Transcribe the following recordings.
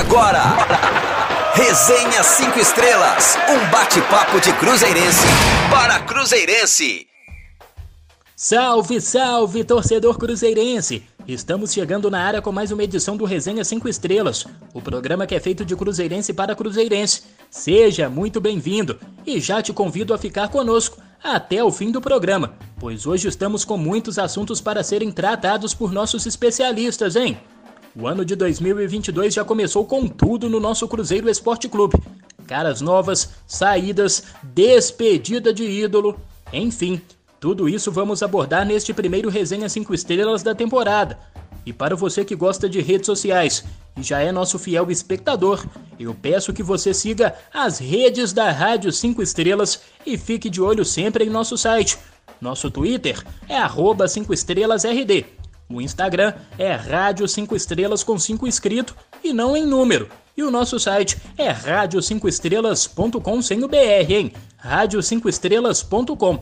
Agora, Resenha 5 Estrelas, um bate-papo de cruzeirense para cruzeirense. Salve, salve, torcedor cruzeirense! Estamos chegando na área com mais uma edição do Resenha 5 Estrelas, o programa que é feito de cruzeirense para cruzeirense. Seja muito bem-vindo e já te convido a ficar conosco até o fim do programa, pois hoje estamos com muitos assuntos para serem tratados por nossos especialistas, hein? O ano de 2022 já começou com tudo no nosso Cruzeiro Esporte Clube. Caras novas, saídas, despedida de ídolo, enfim, tudo isso vamos abordar neste primeiro Resenha 5 Estrelas da temporada. E para você que gosta de redes sociais e já é nosso fiel espectador, eu peço que você siga as redes da Rádio 5 Estrelas e fique de olho sempre em nosso site. Nosso Twitter é @5estrelasRD. O Instagram é Rádio 5 Estrelas com 5 escrito e não em número. E o nosso site é radio5estrelas.com sem o BR, hein? radio5estrelas.com.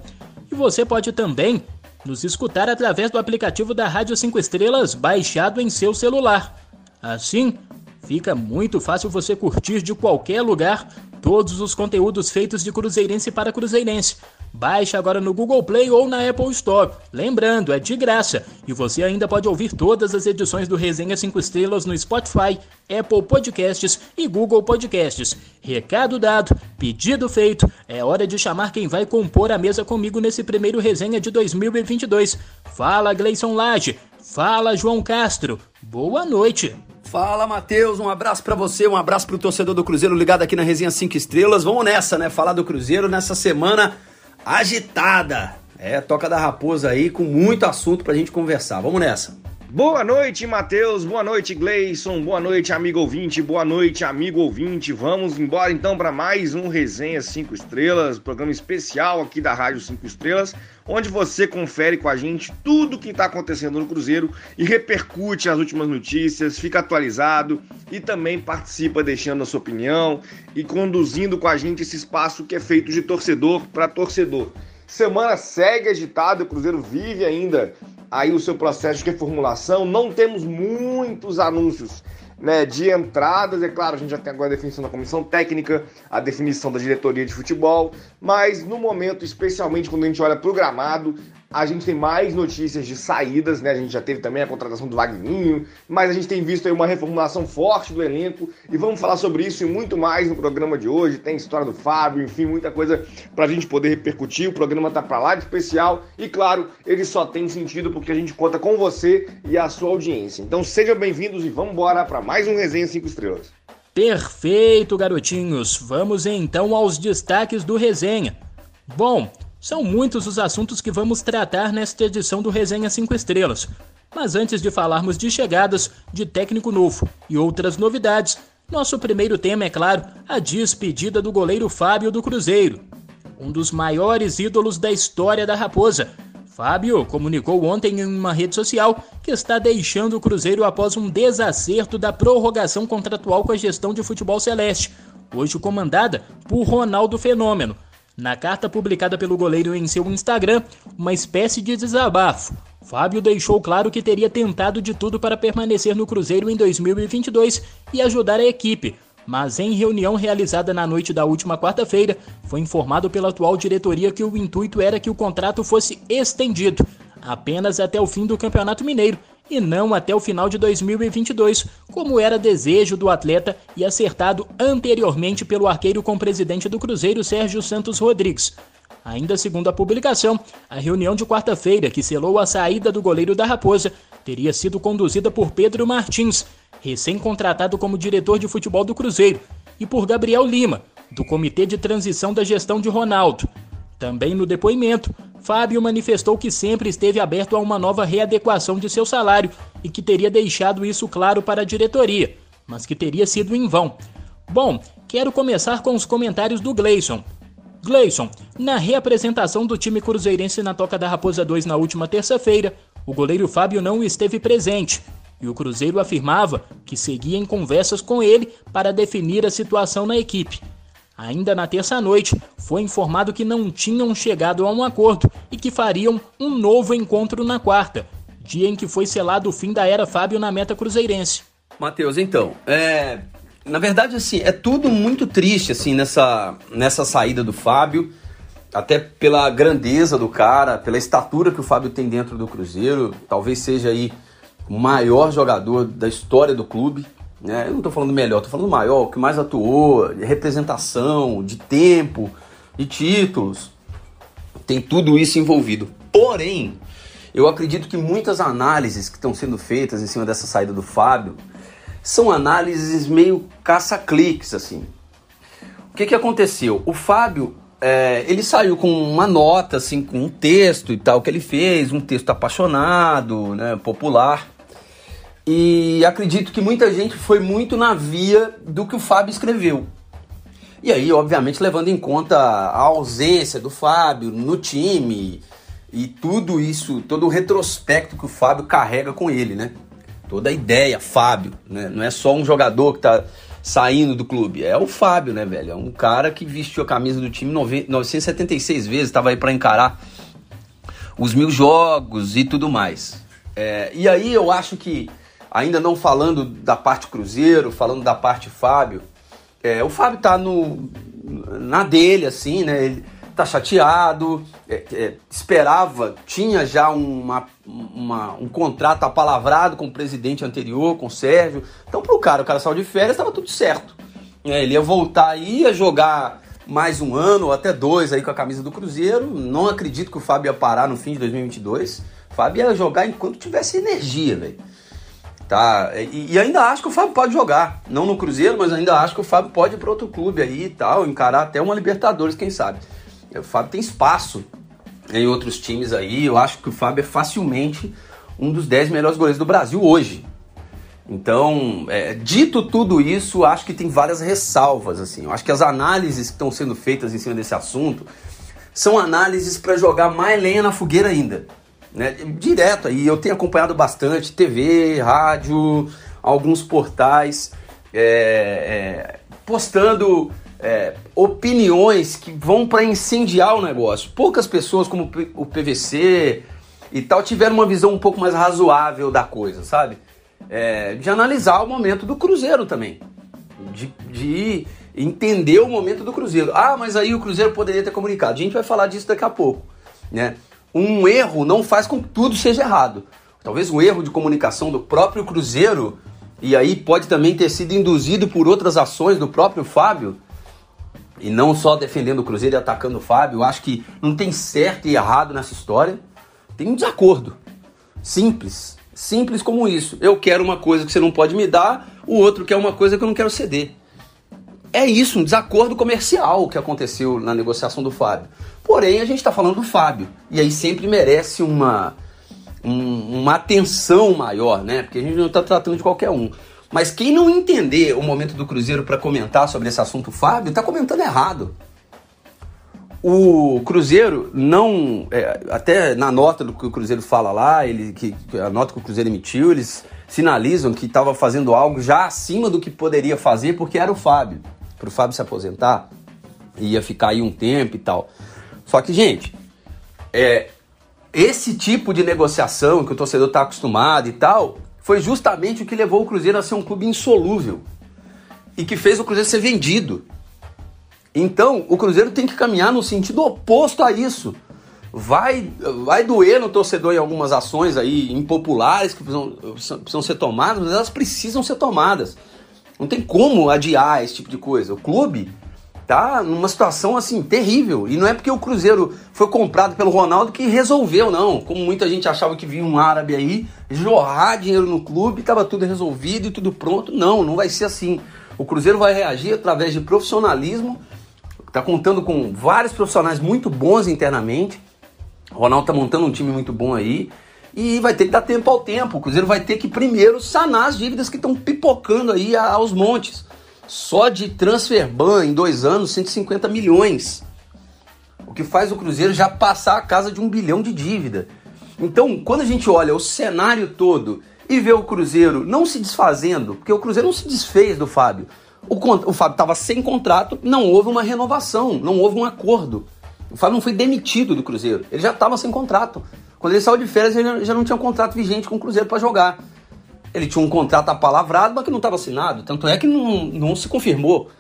E você pode também nos escutar através do aplicativo da Rádio 5 Estrelas baixado em seu celular. Assim, fica muito fácil você curtir de qualquer lugar todos os conteúdos feitos de cruzeirense para cruzeirense. Baixe agora no Google Play ou na Apple Store. Lembrando, é de graça. E você ainda pode ouvir todas as edições do Resenha 5 Estrelas no Spotify, Apple Podcasts e Google Podcasts. Recado dado, pedido feito. É hora de chamar quem vai compor a mesa comigo nesse primeiro Resenha de 2022. Fala, Gleison Lage. Fala, João Castro. Boa noite. Fala, Matheus, um abraço pra você, um abraço pro torcedor do Cruzeiro ligado aqui na Resenha 5 Estrelas. Vamos nessa, né? Falar do Cruzeiro nessa semana agitada. É, toca da raposa aí, com muito assunto pra gente conversar. Vamos nessa. Boa noite, Matheus. Boa noite, Gleison. Boa noite, amigo ouvinte. Boa noite, amigo ouvinte. Vamos embora, então, para mais um Resenha 5 Estrelas, programa especial aqui da Rádio 5 Estrelas, onde você confere com a gente tudo o que está acontecendo no Cruzeiro e repercute as últimas notícias, fica atualizado e também participa deixando a sua opinião e conduzindo com a gente esse espaço que é feito de torcedor para torcedor. Semana segue agitada, o Cruzeiro vive ainda aí o seu processo de reformulação, não temos muitos anúncios, né, de entradas. É claro, a gente já tem agora a definição da comissão técnica, a definição da diretoria de futebol, mas no momento, especialmente quando a gente olha pro gramado, a gente tem mais notícias de saídas, né, a gente já teve também a contratação do Wagninho, mas a gente tem visto aí uma reformulação forte do elenco, e vamos falar sobre isso e muito mais no programa de hoje. Tem história do Fábio, enfim, muita coisa pra gente poder repercutir. O programa tá pra lá de especial, e claro, ele só tem sentido porque a gente conta com você e a sua audiência. Então sejam bem-vindos e vamos embora pra mais um Resenha 5 Estrelas. Perfeito, garotinhos. Vamos então aos destaques do Resenha. Bom, são muitos os assuntos que vamos tratar nesta edição do Resenha 5 Estrelas. Mas antes de falarmos de chegadas, de técnico novo e outras novidades, nosso primeiro tema é, claro, a despedida do goleiro Fábio do Cruzeiro. Um dos maiores ídolos da história da Raposa, Fábio comunicou ontem em uma rede social que está deixando o Cruzeiro após um desacerto da prorrogação contratual com a gestão de futebol celeste, hoje comandada por Ronaldo Fenômeno. Na carta publicada pelo goleiro em seu Instagram, uma espécie de desabafo, Fábio deixou claro que teria tentado de tudo para permanecer no Cruzeiro em 2022 e ajudar a equipe, mas em reunião realizada na noite da última quarta-feira, foi informado pela atual diretoria que o intuito era que o contrato fosse estendido apenas até o fim do Campeonato Mineiro e não até o final de 2022, como era desejo do atleta e acertado anteriormente pelo arqueiro com o presidente do Cruzeiro, Sérgio Santos Rodrigues. Ainda segundo a publicação, a reunião de quarta-feira que selou a saída do goleiro da Raposa teria sido conduzida por Pedro Martins, recém-contratado como diretor de futebol do Cruzeiro, e por Gabriel Lima, do Comitê de Transição da Gestão de Ronaldo. Também no depoimento, Fábio manifestou que sempre esteve aberto a uma nova readequação de seu salário e que teria deixado isso claro para a diretoria, mas que teria sido em vão. Bom, quero começar com os comentários do Gleison. Gleison, na reapresentação do time cruzeirense na Toca da Raposa 2 na última terça-feira, o goleiro Fábio não esteve presente, e o Cruzeiro afirmava que seguia em conversas com ele para definir a situação na equipe. Ainda na terça-noite, foi informado que não tinham chegado a um acordo e que fariam um novo encontro na quarta, dia em que foi selado o fim da era Fábio na meta cruzeirense. Matheus, então, Na verdade, assim, é tudo muito triste, assim, nessa saída do Fábio, até pela grandeza do cara, pela estatura que o Fábio tem dentro do Cruzeiro, talvez seja aí o maior jogador da história do clube, né? Eu não tô falando melhor, tô falando maior, o que mais atuou, de representação, de tempo, de títulos, tem tudo isso envolvido. Porém, eu acredito que muitas análises que estão sendo feitas em cima dessa saída do Fábio são análises meio caça-cliques, assim. O que aconteceu? O Fábio, ele saiu com uma nota, assim, com um texto e tal que ele fez, um texto apaixonado, né, popular. E acredito que muita gente foi muito na via do que o Fábio escreveu. E aí, obviamente, levando em conta a ausência do Fábio no time e tudo isso, todo o retrospecto que o Fábio carrega com ele, né? Toda a ideia, Fábio, né? Não é só um jogador que tá saindo do clube, é o Fábio, né, velho? É um cara que vestiu a camisa do time 976 vezes, tava aí para encarar os 1000 jogos e tudo mais. E aí eu acho que, ainda não falando da parte Cruzeiro, falando da parte Fábio, o Fábio tá na dele, assim, né? Ele tá chateado, esperava, tinha já um contrato apalavrado com o presidente anterior, com o Sérgio. Então, pro cara, o cara saiu de férias, estava tudo certo. Ele ia voltar, ia jogar mais um ano ou até 2 aí com a camisa do Cruzeiro. Não acredito que o Fábio ia parar no fim de 2022. O Fábio ia jogar enquanto tivesse energia, velho. Tá? E ainda acho que o Fábio pode jogar. Não no Cruzeiro, mas ainda acho que o Fábio pode ir para outro clube aí e tal, encarar até uma Libertadores, quem sabe. O Fábio tem espaço em outros times aí. Eu acho que o Fábio é facilmente um dos 10 melhores goleiros do Brasil hoje. Então, dito tudo isso, acho que tem várias ressalvas, assim. Eu acho que as análises que estão sendo feitas em cima desse assunto são análises para jogar mais lenha na fogueira ainda, né? Direto aí. Eu tenho acompanhado bastante TV, rádio, alguns portais postando... opiniões que vão para incendiar o negócio. Poucas pessoas, como o PVC e tal, tiveram uma visão um pouco mais razoável da coisa, sabe? De analisar o momento do Cruzeiro também. De entender o momento do Cruzeiro. Ah, mas aí o Cruzeiro poderia ter comunicado. A gente vai falar disso daqui a pouco, né? Um erro não faz com que tudo seja errado. Talvez um erro de comunicação do próprio Cruzeiro, e aí pode também ter sido induzido por outras ações do próprio Fábio, e não só defendendo o Cruzeiro e atacando o Fábio. Eu acho que não tem certo e errado nessa história. Tem um desacordo. Simples. Simples como isso. Eu quero uma coisa que você não pode me dar, o outro quer uma coisa que eu não quero ceder. É isso, um desacordo comercial que aconteceu na negociação do Fábio. Porém, a gente está falando do Fábio. E aí sempre merece uma atenção maior, né? Porque a gente não está tratando de qualquer um. Mas quem não entender o momento do Cruzeiro para comentar sobre esse assunto, Fábio, está comentando errado. O Cruzeiro não... até na nota do que o Cruzeiro fala lá, a nota que o Cruzeiro emitiu, eles sinalizam que estava fazendo algo já acima do que poderia fazer, porque era o Fábio. Para o Fábio se aposentar, ia ficar aí um tempo e tal. Só que, gente, esse tipo de negociação que o torcedor está acostumado e tal... foi justamente o que levou o Cruzeiro a ser um clube insolúvel e que fez o Cruzeiro ser vendido. Então, o Cruzeiro tem que caminhar no sentido oposto a isso. Vai doer no torcedor em algumas ações aí impopulares que precisam ser tomadas, mas elas precisam ser tomadas. Não tem como adiar esse tipo de coisa. O clube tá numa situação assim terrível. E não é porque o Cruzeiro foi comprado pelo Ronaldo que resolveu, não. Como muita gente achava que vinha um árabe aí jorrar dinheiro no clube, estava tudo resolvido e tudo pronto. Não vai ser assim. O Cruzeiro vai reagir através de profissionalismo. Está contando com vários profissionais muito bons internamente. O Ronaldo está montando um time muito bom aí. E vai ter que dar tempo ao tempo. O Cruzeiro vai ter que primeiro sanar as dívidas que estão pipocando aí aos montes. Só de transfer ban em 2 anos, 150 milhões. O que faz o Cruzeiro já passar a casa de 1 bilhão de dívida. Então, quando a gente olha o cenário todo e vê o Cruzeiro não se desfazendo, porque o Cruzeiro não se desfez do Fábio. O Fábio estava sem contrato, não houve uma renovação, não houve um acordo. O Fábio não foi demitido do Cruzeiro, ele já estava sem contrato. Quando ele saiu de férias, ele já não tinha um contrato vigente com o Cruzeiro para jogar. Ele tinha um contrato apalavrado, mas que não estava assinado. Tanto é que não se confirmou.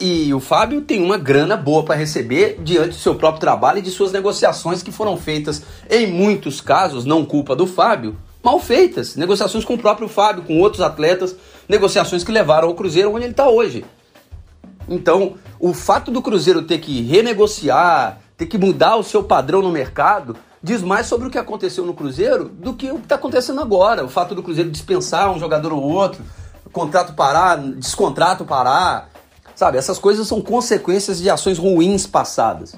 E o Fábio tem uma grana boa para receber diante do seu próprio trabalho e de suas negociações que foram feitas, em muitos casos, não culpa do Fábio, mal feitas. Negociações com o próprio Fábio, com outros atletas, negociações que levaram ao Cruzeiro onde ele está hoje. Então, o fato do Cruzeiro ter que renegociar, ter que mudar o seu padrão no mercado, diz mais sobre o que aconteceu no Cruzeiro do que o que está acontecendo agora. O fato do Cruzeiro dispensar um jogador ou outro, contrato parar, descontrato parar, sabe? Essas coisas são consequências de ações ruins passadas.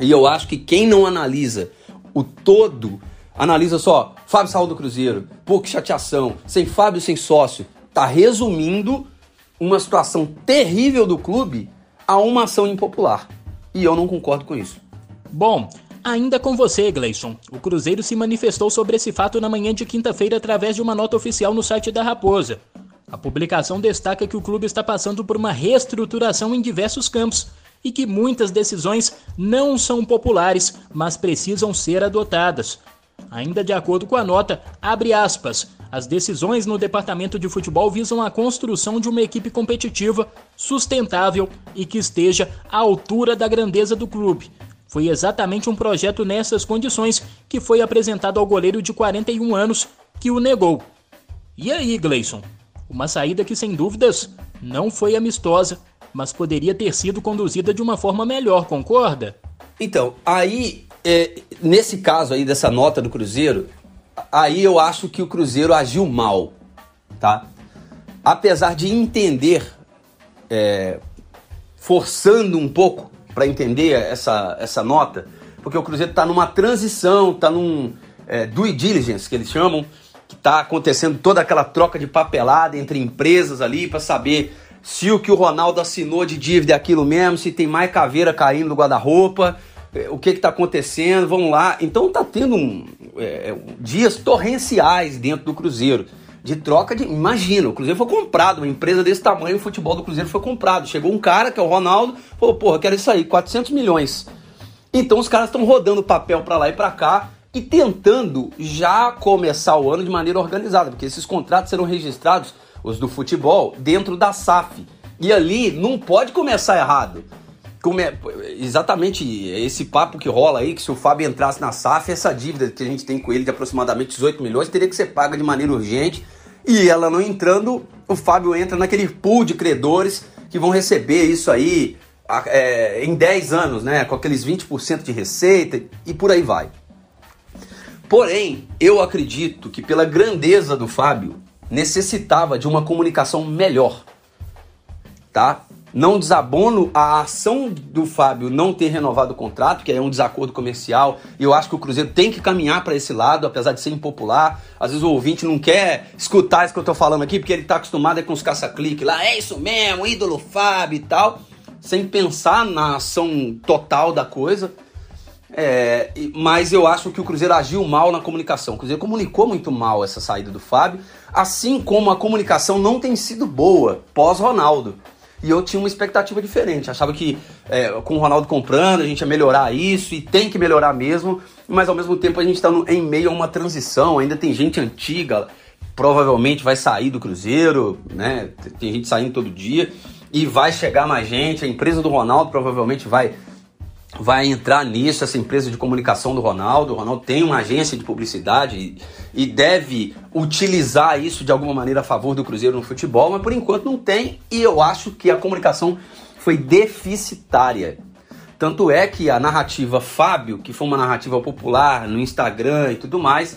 E eu acho que quem não analisa o todo, analisa só, Fábio saiu do Cruzeiro, pô, que chateação, sem Fábio, sem sócio, tá resumindo uma situação terrível do clube a uma ação impopular. E eu não concordo com isso. Bom, ainda com você, Gleison. O Cruzeiro se manifestou sobre esse fato na manhã de quinta-feira através de uma nota oficial no site da Raposa. A publicação destaca que o clube está passando por uma reestruturação em diversos campos e que muitas decisões não são populares, mas precisam ser adotadas. Ainda de acordo com a nota, abre aspas, as decisões no departamento de futebol visam a construção de uma equipe competitiva, sustentável e que esteja à altura da grandeza do clube. Foi exatamente um projeto nessas condições que foi apresentado ao goleiro de 41 anos, que o negou. E aí, Gleison? Uma saída que, sem dúvidas, não foi amistosa, mas poderia ter sido conduzida de uma forma melhor, concorda? Então, aí, nesse caso aí dessa nota do Cruzeiro, aí eu acho que o Cruzeiro agiu mal, tá? Apesar de entender, forçando um pouco, para entender essa nota, porque o Cruzeiro está numa transição, está num due diligence, que eles chamam, que está acontecendo toda aquela troca de papelada entre empresas ali para saber se o que o Ronaldo assinou de dívida é aquilo mesmo, se tem mais caveira caindo no guarda-roupa, o que está acontecendo, vamos lá. Então está tendo dias torrenciais dentro do Cruzeiro, de troca de... Imagina, o Cruzeiro foi comprado, uma empresa desse tamanho, o futebol do Cruzeiro foi comprado. Chegou um cara, que é o Ronaldo, falou, porra, quero isso aí, 400 milhões. Então os caras estão rodando papel pra lá e pra cá e tentando já começar o ano de maneira organizada, porque esses contratos serão registrados, os do futebol, dentro da SAF. E ali não pode começar errado. Exatamente esse papo que rola aí, que se o Fábio entrasse na SAF, essa dívida que a gente tem com ele de aproximadamente 18 milhões teria que ser paga de maneira urgente. E ela não entrando, o Fábio entra naquele pool de credores que vão receber isso aí em 10 anos, né? Com aqueles 20% de receita e por aí vai. Porém, eu acredito que pela grandeza do Fábio, necessitava de uma comunicação melhor, tá? Não desabono a ação do Fábio não ter renovado o contrato, que é um desacordo comercial, e eu acho que o Cruzeiro tem que caminhar para esse lado, apesar de ser impopular. Às vezes o ouvinte não quer escutar isso que eu tô falando aqui, porque ele tá acostumado com os caça-clique lá, é isso mesmo, ídolo Fábio e tal, sem pensar na ação total da coisa. Mas eu acho que o Cruzeiro agiu mal na comunicação. O Cruzeiro comunicou muito mal essa saída do Fábio, assim como a comunicação não tem sido boa pós-Ronaldo. E eu tinha uma expectativa diferente, achava que com o Ronaldo comprando a gente ia melhorar isso, e tem que melhorar mesmo, mas ao mesmo tempo a gente está em meio a uma transição, ainda tem gente antiga, provavelmente vai sair do Cruzeiro, né? Tem gente saindo todo dia, e vai chegar mais gente, a empresa do Ronaldo provavelmente vai entrar nisso, essa empresa de comunicação do Ronaldo. O Ronaldo tem uma agência de publicidade e deve utilizar isso de alguma maneira a favor do Cruzeiro no futebol, mas por enquanto não tem, e eu acho que a comunicação foi deficitária. Tanto é que a narrativa Fábio, que foi uma narrativa popular no Instagram e tudo mais,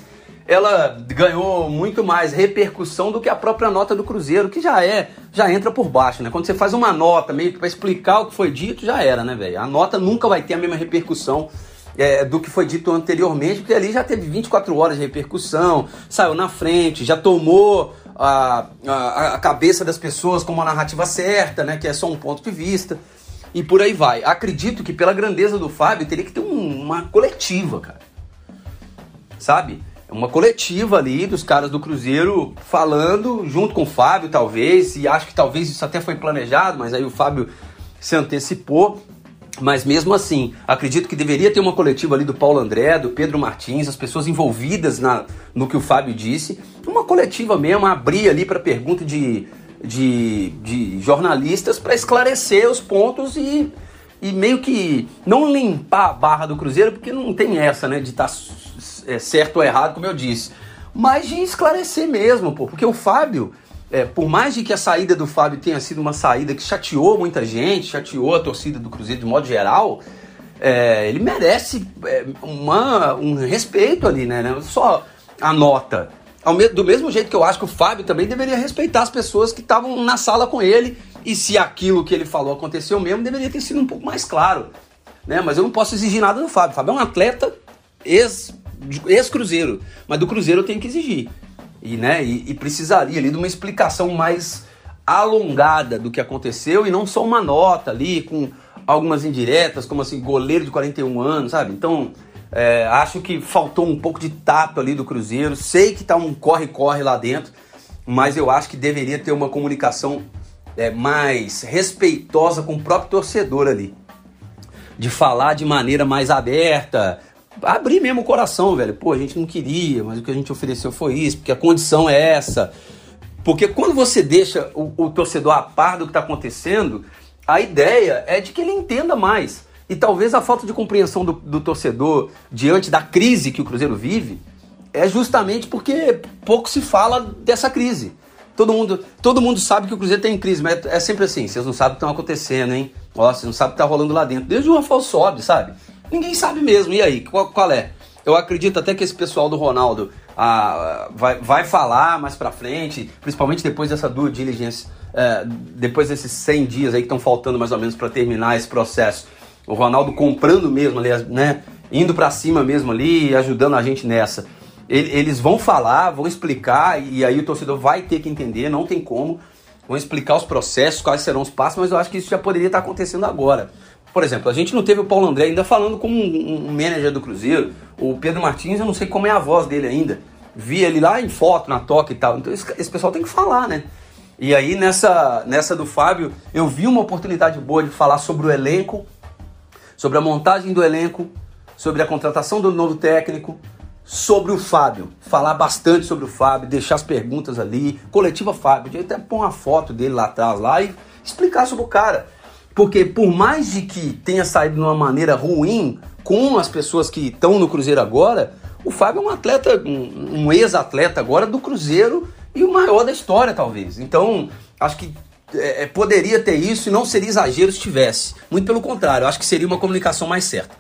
ela ganhou muito mais repercussão do que a própria nota do Cruzeiro, que já entra por baixo, né? Quando você faz uma nota meio que pra explicar o que foi dito, já era, né, velho? A nota nunca vai ter a mesma repercussão do que foi dito anteriormente, porque ali já teve 24 horas de repercussão, saiu na frente, já tomou a cabeça das pessoas como a narrativa certa, né? Que é só um ponto de vista, e por aí vai. Acredito que pela grandeza do Fábio, teria que ter uma coletiva, cara. Sabe? Uma coletiva ali dos caras do Cruzeiro falando, junto com o Fábio, talvez, e acho que talvez isso até foi planejado, mas aí o Fábio se antecipou, mas mesmo assim, acredito que deveria ter uma coletiva ali do Paulo André, do Pedro Martins, as pessoas envolvidas no que o Fábio disse, uma coletiva mesmo, abrir ali para pergunta de jornalistas para esclarecer os pontos e meio que não limpar a barra do Cruzeiro, porque não tem essa, né, de estar certo ou errado, como eu disse, mas de esclarecer mesmo, pô, porque o Fábio, por mais de que a saída do Fábio tenha sido uma saída que chateou muita gente, chateou a torcida do Cruzeiro de modo geral, ele merece um respeito ali, né? Não só a nota. Do mesmo jeito que eu acho que o Fábio também deveria respeitar as pessoas que estavam na sala com ele, e se aquilo que ele falou aconteceu mesmo, deveria ter sido um pouco mais claro, né? Mas eu não posso exigir nada do Fábio. O Fábio é um atleta ex-Cruzeiro, mas do Cruzeiro eu tenho que exigir. E precisaria ali de uma explicação mais alongada do que aconteceu, e não só uma nota ali com algumas indiretas, como assim, goleiro de 41 anos, sabe? Então, acho que faltou um pouco de tato ali do Cruzeiro. Sei que tá um corre-corre lá dentro, mas eu acho que deveria ter uma comunicação mais respeitosa com o próprio torcedor ali, de falar de maneira mais aberta, abrir mesmo o coração, velho. Pô, a gente não queria, mas o que a gente ofereceu foi isso, porque a condição é essa. Porque quando você deixa o torcedor a par do que tá acontecendo, a ideia é de que ele entenda mais. E talvez a falta de compreensão do torcedor diante da crise que o Cruzeiro vive é justamente porque pouco se fala dessa crise. Todo mundo sabe que o Cruzeiro tem crise, mas é sempre assim: vocês não sabem o que está acontecendo, hein? Ó, vocês não sabem o que está rolando lá dentro. Desde o Rafael Sobe, sabe? Ninguém sabe mesmo. E aí, qual é? Eu acredito até que esse pessoal do Ronaldo vai falar mais pra frente, principalmente depois dessa due diligence, depois desses 100 dias aí que estão faltando mais ou menos para terminar esse processo. O Ronaldo comprando mesmo ali, né? Indo pra cima mesmo ali e ajudando a gente nessa. Eles vão falar, vão explicar, e aí o torcedor vai ter que entender, não tem como. Vão explicar os processos, quais serão os passos, mas eu acho que isso já poderia estar acontecendo agora. Por exemplo, a gente não teve o Paulo André ainda falando como um manager do Cruzeiro. O Pedro Martins, eu não sei como é a voz dele ainda. Vi ele lá em foto, na toca e tal. Então esse pessoal tem que falar, né? E aí nessa do Fábio, eu vi uma oportunidade boa de falar sobre o elenco, sobre a montagem do elenco, sobre a contratação do novo técnico, sobre o Fábio. Falar bastante sobre o Fábio, deixar as perguntas ali. Coletiva Fábio, eu até pôr uma foto dele lá atrás lá e explicar sobre o cara. Porque por mais de que tenha saído de uma maneira ruim com as pessoas que estão no Cruzeiro agora, o Fábio é um atleta, um ex-atleta agora do Cruzeiro e o maior da história, talvez. Então, acho que poderia ter isso, e não seria exagero se tivesse. Muito pelo contrário, acho que seria uma comunicação mais certa.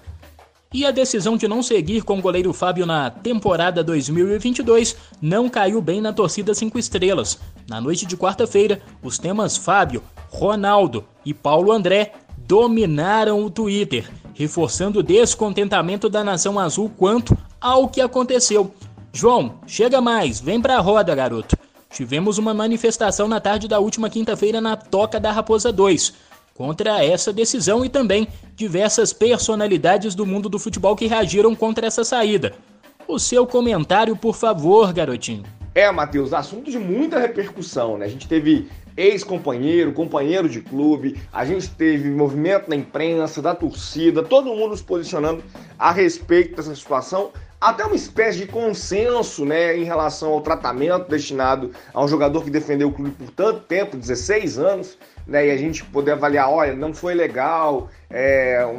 E a decisão de não seguir com o goleiro Fábio na temporada 2022 não caiu bem na torcida 5 estrelas. Na noite de quarta-feira, os temas Fábio, Ronaldo e Paulo André dominaram o Twitter, reforçando o descontentamento da nação azul quanto ao que aconteceu. João, chega mais, vem pra roda, garoto. Tivemos uma manifestação na tarde da última quinta-feira na Toca da Raposa 2, contra essa decisão, e também diversas personalidades do mundo do futebol que reagiram contra essa saída. O seu comentário, por favor, garotinho. Matheus, assunto de muita repercussão, né? A gente teve ex-companheiro, companheiro de clube, a gente teve movimento na imprensa, da torcida, todo mundo se posicionando a respeito dessa situação. Até uma espécie de consenso, né, em relação ao tratamento destinado a um jogador que defendeu o clube por tanto tempo, 16 anos, né, e a gente poder avaliar, olha, não foi legal,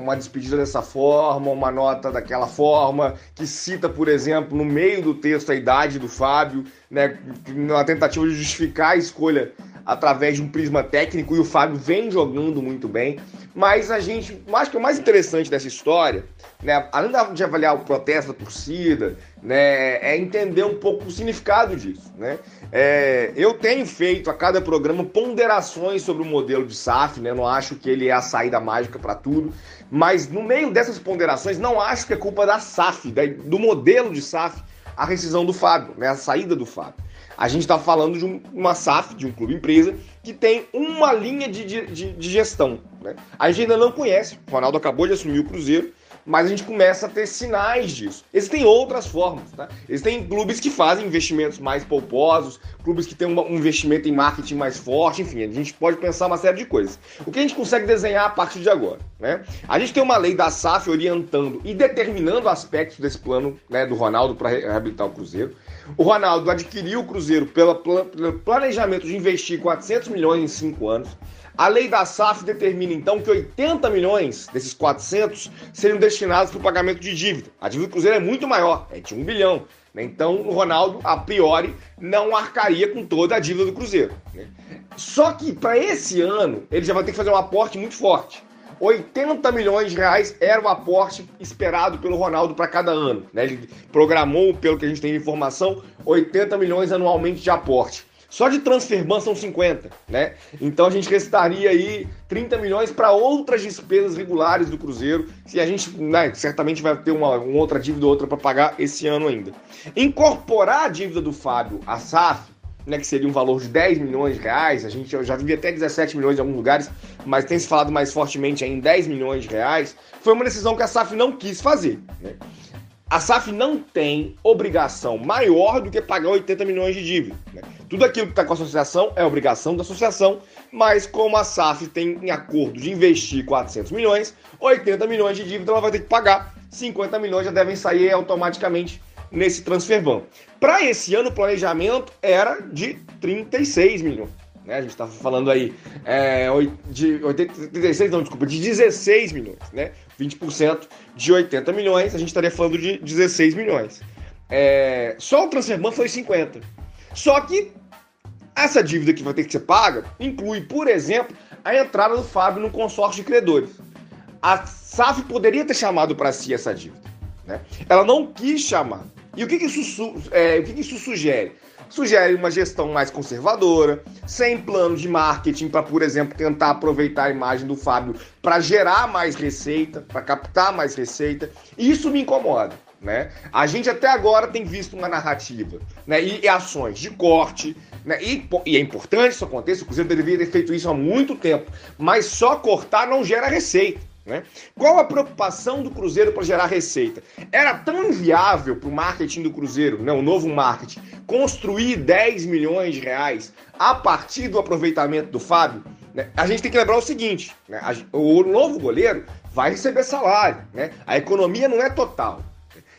uma despedida dessa forma, uma nota daquela forma, que cita, por exemplo, no meio do texto a idade do Fábio, né, numa tentativa de justificar a escolha através de um prisma técnico, e o Fábio vem jogando muito bem. Mas acho que o mais interessante dessa história, né, além de avaliar o protesto da torcida, né, é entender um pouco o significado disso, né? Eu tenho feito a cada programa ponderações sobre o modelo de SAF, né? Não acho que ele é a saída mágica para tudo, mas no meio dessas ponderações não acho que é culpa da SAF, do modelo de SAF, a rescisão do Fábio, né, a saída do Fábio. A gente está falando de uma SAF, de um clube-empresa, que tem uma linha de gestão, né? A gente ainda não conhece, o Ronaldo acabou de assumir o Cruzeiro, mas a gente começa a ter sinais disso. Existem outras formas, tá? Existem clubes que fazem investimentos mais pomposos, clubes que têm um investimento em marketing mais forte, enfim, a gente pode pensar uma série de coisas. O que a gente consegue desenhar a partir de agora, né? A gente tem uma lei da SAF orientando e determinando aspectos desse plano, né, do Ronaldo para reabilitar o Cruzeiro. O Ronaldo adquiriu o Cruzeiro pelo planejamento de investir 400 milhões em 5 anos. A lei da SAF determina, então, que 80 milhões desses 400 seriam destinados para o pagamento de dívida. A dívida do Cruzeiro é muito maior, é de 1 bilhão. Né? Então, o Ronaldo, a priori, não arcaria com toda a dívida do Cruzeiro. Né? Só que, para esse ano, ele já vai ter que fazer um aporte muito forte. 80 milhões de reais era o aporte esperado pelo Ronaldo para cada ano. Né? Ele programou, pelo que a gente tem de informação, 80 milhões anualmente de aporte. Só de transferban são 50, né? Então a gente recitaria aí 30 milhões para outras despesas regulares do Cruzeiro, se a gente, né, certamente vai ter uma outra dívida ou outra para pagar esse ano ainda. Incorporar a dívida do Fábio à SAF, né, que seria um valor de 10 milhões de reais, a gente já vivia até 17 milhões em alguns lugares, mas tem se falado mais fortemente aí em 10 milhões de reais, foi uma decisão que a SAF não quis fazer, né? A SAF não tem obrigação maior do que pagar 80 milhões de dívida. Né? Tudo aquilo que está com a associação é obrigação da associação, mas como a SAF tem em acordo de investir 400 milhões, 80 milhões de dívida ela vai ter que pagar, 50 milhões já devem sair automaticamente nesse transferban. Para esse ano o planejamento era de 36 milhões. Né? A gente está falando aí de 16 milhões, né? 20% de 80 milhões, a gente estaria falando de 16 milhões. Só o transferban foi 50. Só que essa dívida que vai ter que ser paga inclui, por exemplo, a entrada do Fábio no consórcio de credores. A SAF poderia ter chamado para si essa dívida, né? Ela não quis chamar. E o que isso sugere? Sugere uma gestão mais conservadora, sem plano de marketing para, por exemplo, tentar aproveitar a imagem do Fábio para gerar mais receita, para captar mais receita. E isso me incomoda, né? A gente até agora tem visto uma narrativa, né, e ações de corte, né, e é importante isso aconteça, o Cruzeiro deveria ter feito isso há muito tempo, mas só cortar não gera receita. Né? Qual a preocupação do Cruzeiro para gerar receita? Era tão viável para o marketing do Cruzeiro, né, o novo marketing, construir 10 milhões de reais a partir do aproveitamento do Fábio? Né? A gente tem que lembrar o seguinte, né, o novo goleiro vai receber salário, né? A economia não é total.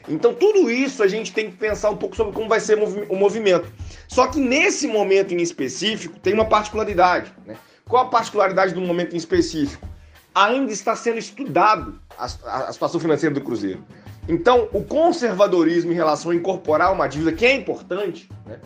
Então tudo isso a gente tem que pensar um pouco sobre como vai ser o movimento. Só que nesse momento em específico tem uma particularidade. Né? Qual a particularidade do momento em específico? Ainda está sendo estudado a situação financeira do Cruzeiro. Então, o conservadorismo em relação a incorporar uma dívida, que é importante, né,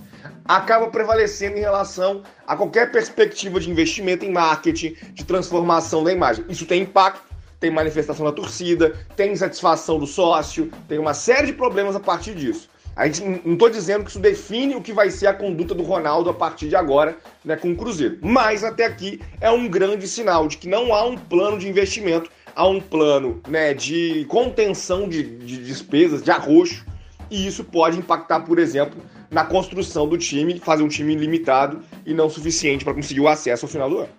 acaba prevalecendo em relação a qualquer perspectiva de investimento em marketing, de transformação da imagem. Isso tem impacto, tem manifestação da torcida, tem insatisfação do sócio, tem uma série de problemas a partir disso. A gente, não estou dizendo que isso define o que vai ser a conduta do Ronaldo a partir de agora, né, com o Cruzeiro. Mas até aqui é um grande sinal de que não há um plano de investimento, há um plano, né, de contenção de despesas, de arroxo. E isso pode impactar, por exemplo, na construção do time, fazer um time limitado e não suficiente para conseguir o acesso ao final do ano.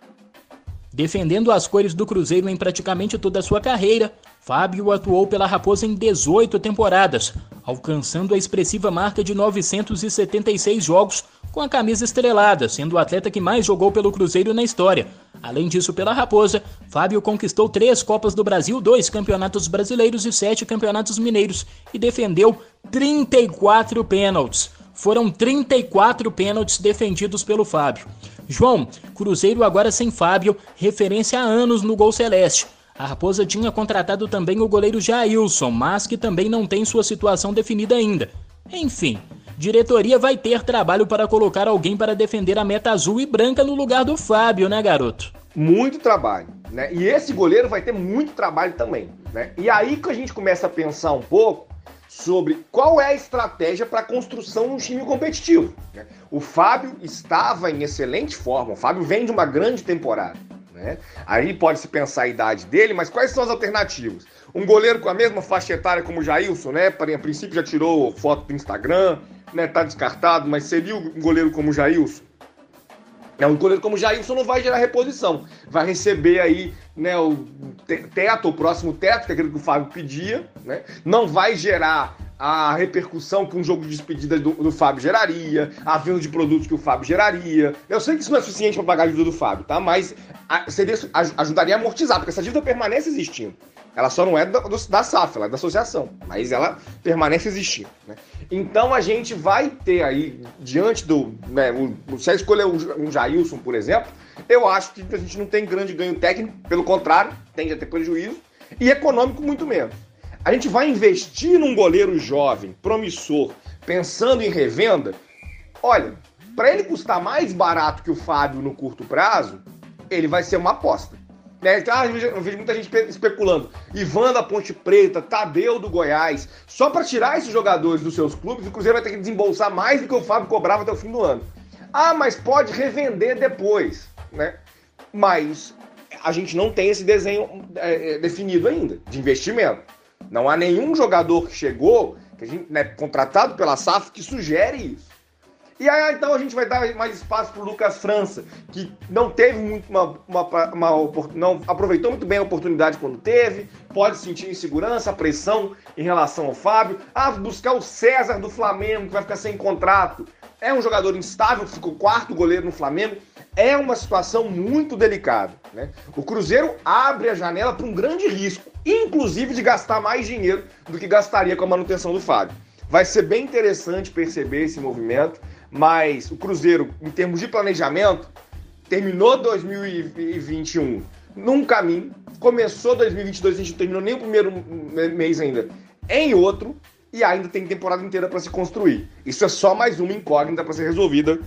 Defendendo as cores do Cruzeiro em praticamente toda a sua carreira, Fábio atuou pela Raposa em 18 temporadas, alcançando a expressiva marca de 976 jogos com a camisa estrelada, sendo o atleta que mais jogou pelo Cruzeiro na história. Além disso, pela Raposa, Fábio conquistou 3 Copas do Brasil, 2 Campeonatos Brasileiros e 7 Campeonatos Mineiros e defendeu 34 pênaltis. Foram 34 pênaltis defendidos pelo Fábio. João, Cruzeiro agora sem Fábio, referência há anos no gol celeste. A Raposa tinha contratado também o goleiro Jailson, mas que também não tem sua situação definida ainda. Enfim, diretoria vai ter trabalho para colocar alguém para defender a meta azul e branca no lugar do Fábio, né, garoto? Muito trabalho, né? E esse goleiro vai ter muito trabalho também, né? E aí que a gente começa a pensar um pouco sobre qual é a estratégia para a construção de um time competitivo, né? O Fábio estava em excelente forma, o Fábio vem de uma grande temporada, né? Aí pode-se pensar a idade dele, mas quais são as alternativas? Um goleiro com a mesma faixa etária como o Jailson, né? A princípio já tirou foto do Instagram, né? Tá descartado, mas seria um goleiro como o Jailson? É um goleiro como o Jailson, não vai gerar reposição. Vai receber aí, né, o teto, o próximo teto, que é aquilo que o Fábio pedia, né? Não vai gerar a repercussão que um jogo de despedida do Fábio geraria, a venda de produtos que o Fábio geraria. Eu sei que isso não é suficiente para pagar a dívida do Fábio, tá? Mas seria, ajudaria a amortizar, porque essa dívida permanece existindo. Ela só não é da SAF, ela é da associação, mas ela permanece existindo, né? Então a gente vai ter aí, diante do... Né, se a escolher um Jailson, por exemplo, eu acho que a gente não tem grande ganho técnico, pelo contrário, tende a ter prejuízo, e econômico muito menos. A gente vai investir num goleiro jovem, promissor, pensando em revenda? Olha, para ele custar mais barato que o Fábio no curto prazo, ele vai ser uma aposta. Né? Ah, eu vejo muita gente especulando. Ivan da Ponte Preta, Tadeu do Goiás. Só para tirar esses jogadores dos seus clubes, o Cruzeiro vai ter que desembolsar mais do que o Fábio cobrava até o fim do ano. Ah, mas pode revender depois, né? Mas a gente não tem esse desenho definido ainda de investimento. Não há nenhum jogador que chegou, que a gente, né, contratado pela SAF, que sugere isso. E aí, então, a gente vai dar mais espaço para o Lucas França, que não teve muito não aproveitou muito bem a oportunidade quando teve, pode sentir insegurança, pressão em relação ao Fábio. Ah, buscar o César do Flamengo, que vai ficar sem contrato. É um jogador instável, ficou quarto goleiro no Flamengo. É uma situação muito delicada, né? O Cruzeiro abre a janela para um grande risco, inclusive de gastar mais dinheiro do que gastaria com a manutenção do Fábio. Vai ser bem interessante perceber esse movimento. Mas o Cruzeiro, em termos de planejamento, terminou 2021 num caminho, começou 2022, a gente não terminou nem o primeiro mês ainda, em outro, e ainda tem temporada inteira para se construir. Isso é só mais uma incógnita para ser resolvida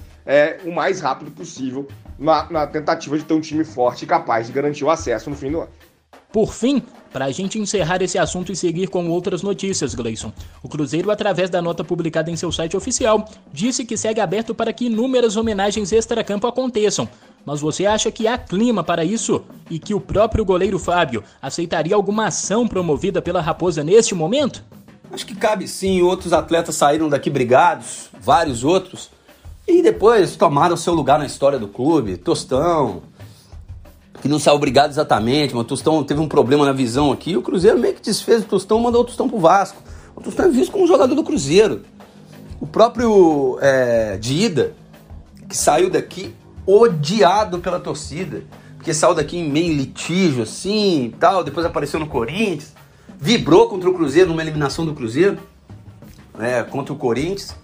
o mais rápido possível na tentativa de ter um time forte e capaz de garantir o acesso no fim do ano. Por fim, para a gente encerrar esse assunto e seguir com outras notícias, Gleison, o Cruzeiro, através da nota publicada em seu site oficial, disse que segue aberto para que inúmeras homenagens extracampo aconteçam. Mas você acha que há clima para isso? E que o próprio goleiro Fábio aceitaria alguma ação promovida pela Raposa neste momento? Acho que cabe sim, outros atletas saíram daqui brigados, vários outros, e depois tomaram seu lugar na história do clube. Tostão, que não saiu obrigado exatamente, mas o Tostão teve um problema na visão aqui, e o Cruzeiro meio que desfez o Tostão, mandou o Tostão pro Vasco. O Tostão é visto como um jogador do Cruzeiro. O próprio Dida, que saiu daqui odiado pela torcida, porque saiu daqui em meio litígio, assim, e tal, depois apareceu no Corinthians, vibrou contra o Cruzeiro, numa eliminação do Cruzeiro, contra o Corinthians.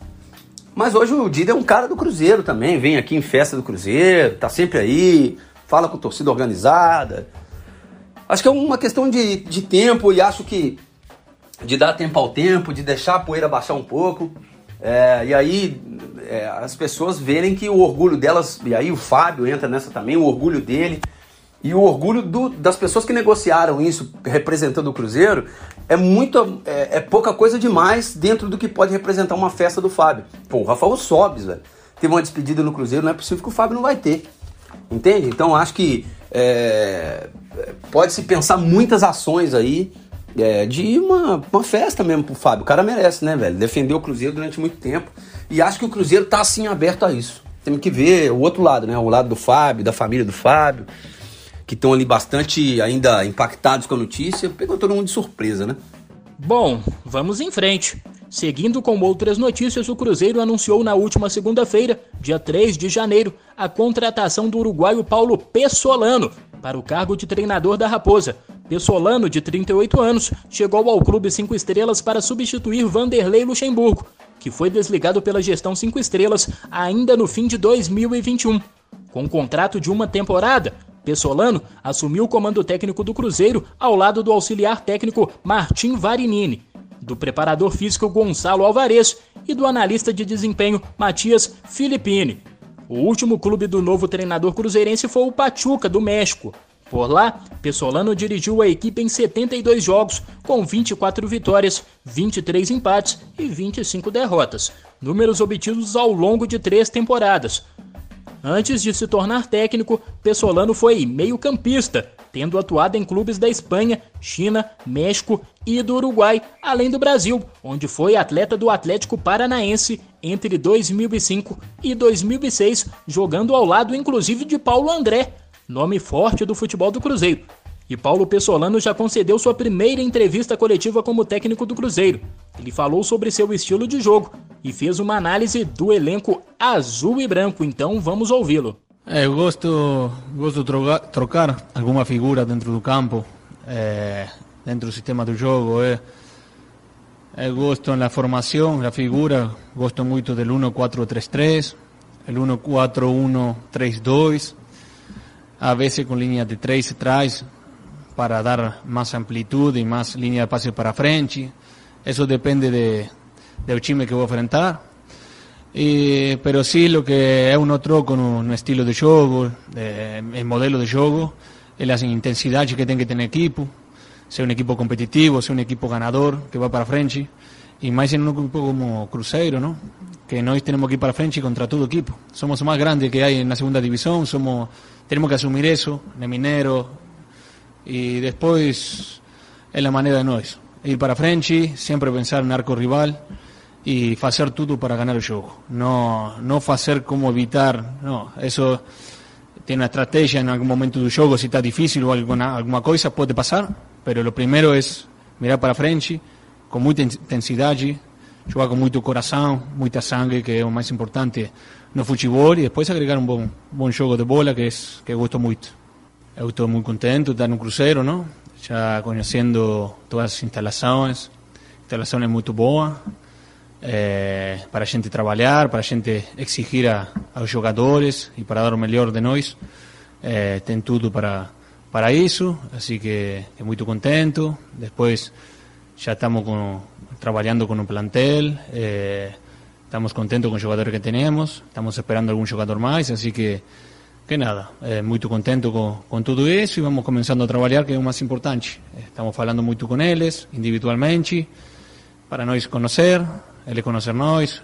Mas hoje o Dida é um cara do Cruzeiro também, vem aqui em festa do Cruzeiro, tá sempre aí, fala com a torcida organizada. Acho que é uma questão de tempo, e acho que de dar tempo ao tempo, de deixar a poeira baixar um pouco, e aí as pessoas verem que o orgulho delas, e aí o Fábio entra nessa também, o orgulho dele, e o orgulho das pessoas que negociaram isso, representando o Cruzeiro, é pouca coisa demais dentro do que pode representar uma festa do Fábio. Pô, o Rafael Sobis, velho, teve uma despedida no Cruzeiro, não é possível que o Fábio não vai ter. Entende? Então acho que pode-se pensar muitas ações aí de uma festa mesmo pro Fábio. O cara merece, né, velho? Defendeu o Cruzeiro durante muito tempo, e acho que o Cruzeiro tá assim aberto a isso. Temos que ver o outro lado, né? O lado do Fábio, da família do Fábio, que estão ali bastante ainda impactados com a notícia. Pegou todo mundo de surpresa, né? Bom, vamos em frente. Seguindo com outras notícias, o Cruzeiro anunciou na última segunda-feira, dia 3 de janeiro, a contratação do uruguaio Paulo Pezzolano para o cargo de treinador da Raposa. Pezzolano, de 38 anos, chegou ao Clube 5 Estrelas para substituir Vanderlei Luxemburgo, que foi desligado pela gestão 5 Estrelas ainda no fim de 2021. Com um contrato de uma temporada, Pezzolano assumiu o comando técnico do Cruzeiro ao lado do auxiliar técnico Martim Varinini, do preparador físico Gonçalo Alvarez e do analista de desempenho Matias Filippini. O último clube do novo treinador cruzeirense foi o Pachuca, do México. Por lá, Pezzolano dirigiu a equipe em 72 jogos, com 24 vitórias, 23 empates e 25 derrotas, números obtidos ao longo de 3 temporadas. Antes de se tornar técnico, Pezzolano foi meio-campista, tendo atuado em clubes da Espanha, China, México e do Uruguai, além do Brasil, onde foi atleta do Atlético Paranaense entre 2005 e 2006, jogando ao lado inclusive de Paulo André, nome forte do futebol do Cruzeiro. E Paulo Pessolano já concedeu sua primeira entrevista coletiva como técnico do Cruzeiro. Ele falou sobre seu estilo de jogo e fez uma análise do elenco azul e branco, então vamos ouvi-lo. Eu gosto de trocar alguma figura dentro do campo, dentro do sistema do jogo. Eu gosto na formação, na figura, gosto muito do 1-4-3-3, o 1-4-1-3-2, a vezes com linha de 3 atrás, para dar mais amplitude e mais linha de passe para frente. Isso depende do time que vou enfrentar. Mas sim, o que eu não troco no estilo de jogo, no modelo de jogo, é a intensidade que tem que ter no equipo. Ser um equipo competitivo, ser um equipo ganador, que vai para frente. E mais em um equipo como o Cruzeiro, não? Que nós temos que ir para frente contra todo o equipo. Somos o mais grande que há na segunda divisão, temos que assumir isso, no Mineiro. E depois é a maneira de nós ir para frente, sempre pensar no arco rival e fazer tudo para ganhar o jogo, não fazer como evitar, não. Isso tem uma estratégia em algum momento do jogo, se está difícil ou alguma coisa pode passar, mas o primeiro é mirar para frente com muita intensidade, jogar com muito coração, muita sangue, que é o mais importante no futebol, e depois agregar um bom jogo de bola, que eu gosto muito. Eu estou muito contente de estar no Cruzeiro, não? Já conhecendo todas as instalações muito boas, para a gente trabalhar, para a gente exigir aos jogadores e para dar o melhor de nós. Tem tudo para isso, assim que é muito contente. Depois já estamos trabalhando com o plantel, estamos contentes com os jogadores que temos, estamos esperando algum jogador mais, assim que muito contente com tudo isso e vamos começando a trabalhar, que é o mais importante. Estamos falando muito com eles, individualmente, para nós conhecer, eles conhecer nós,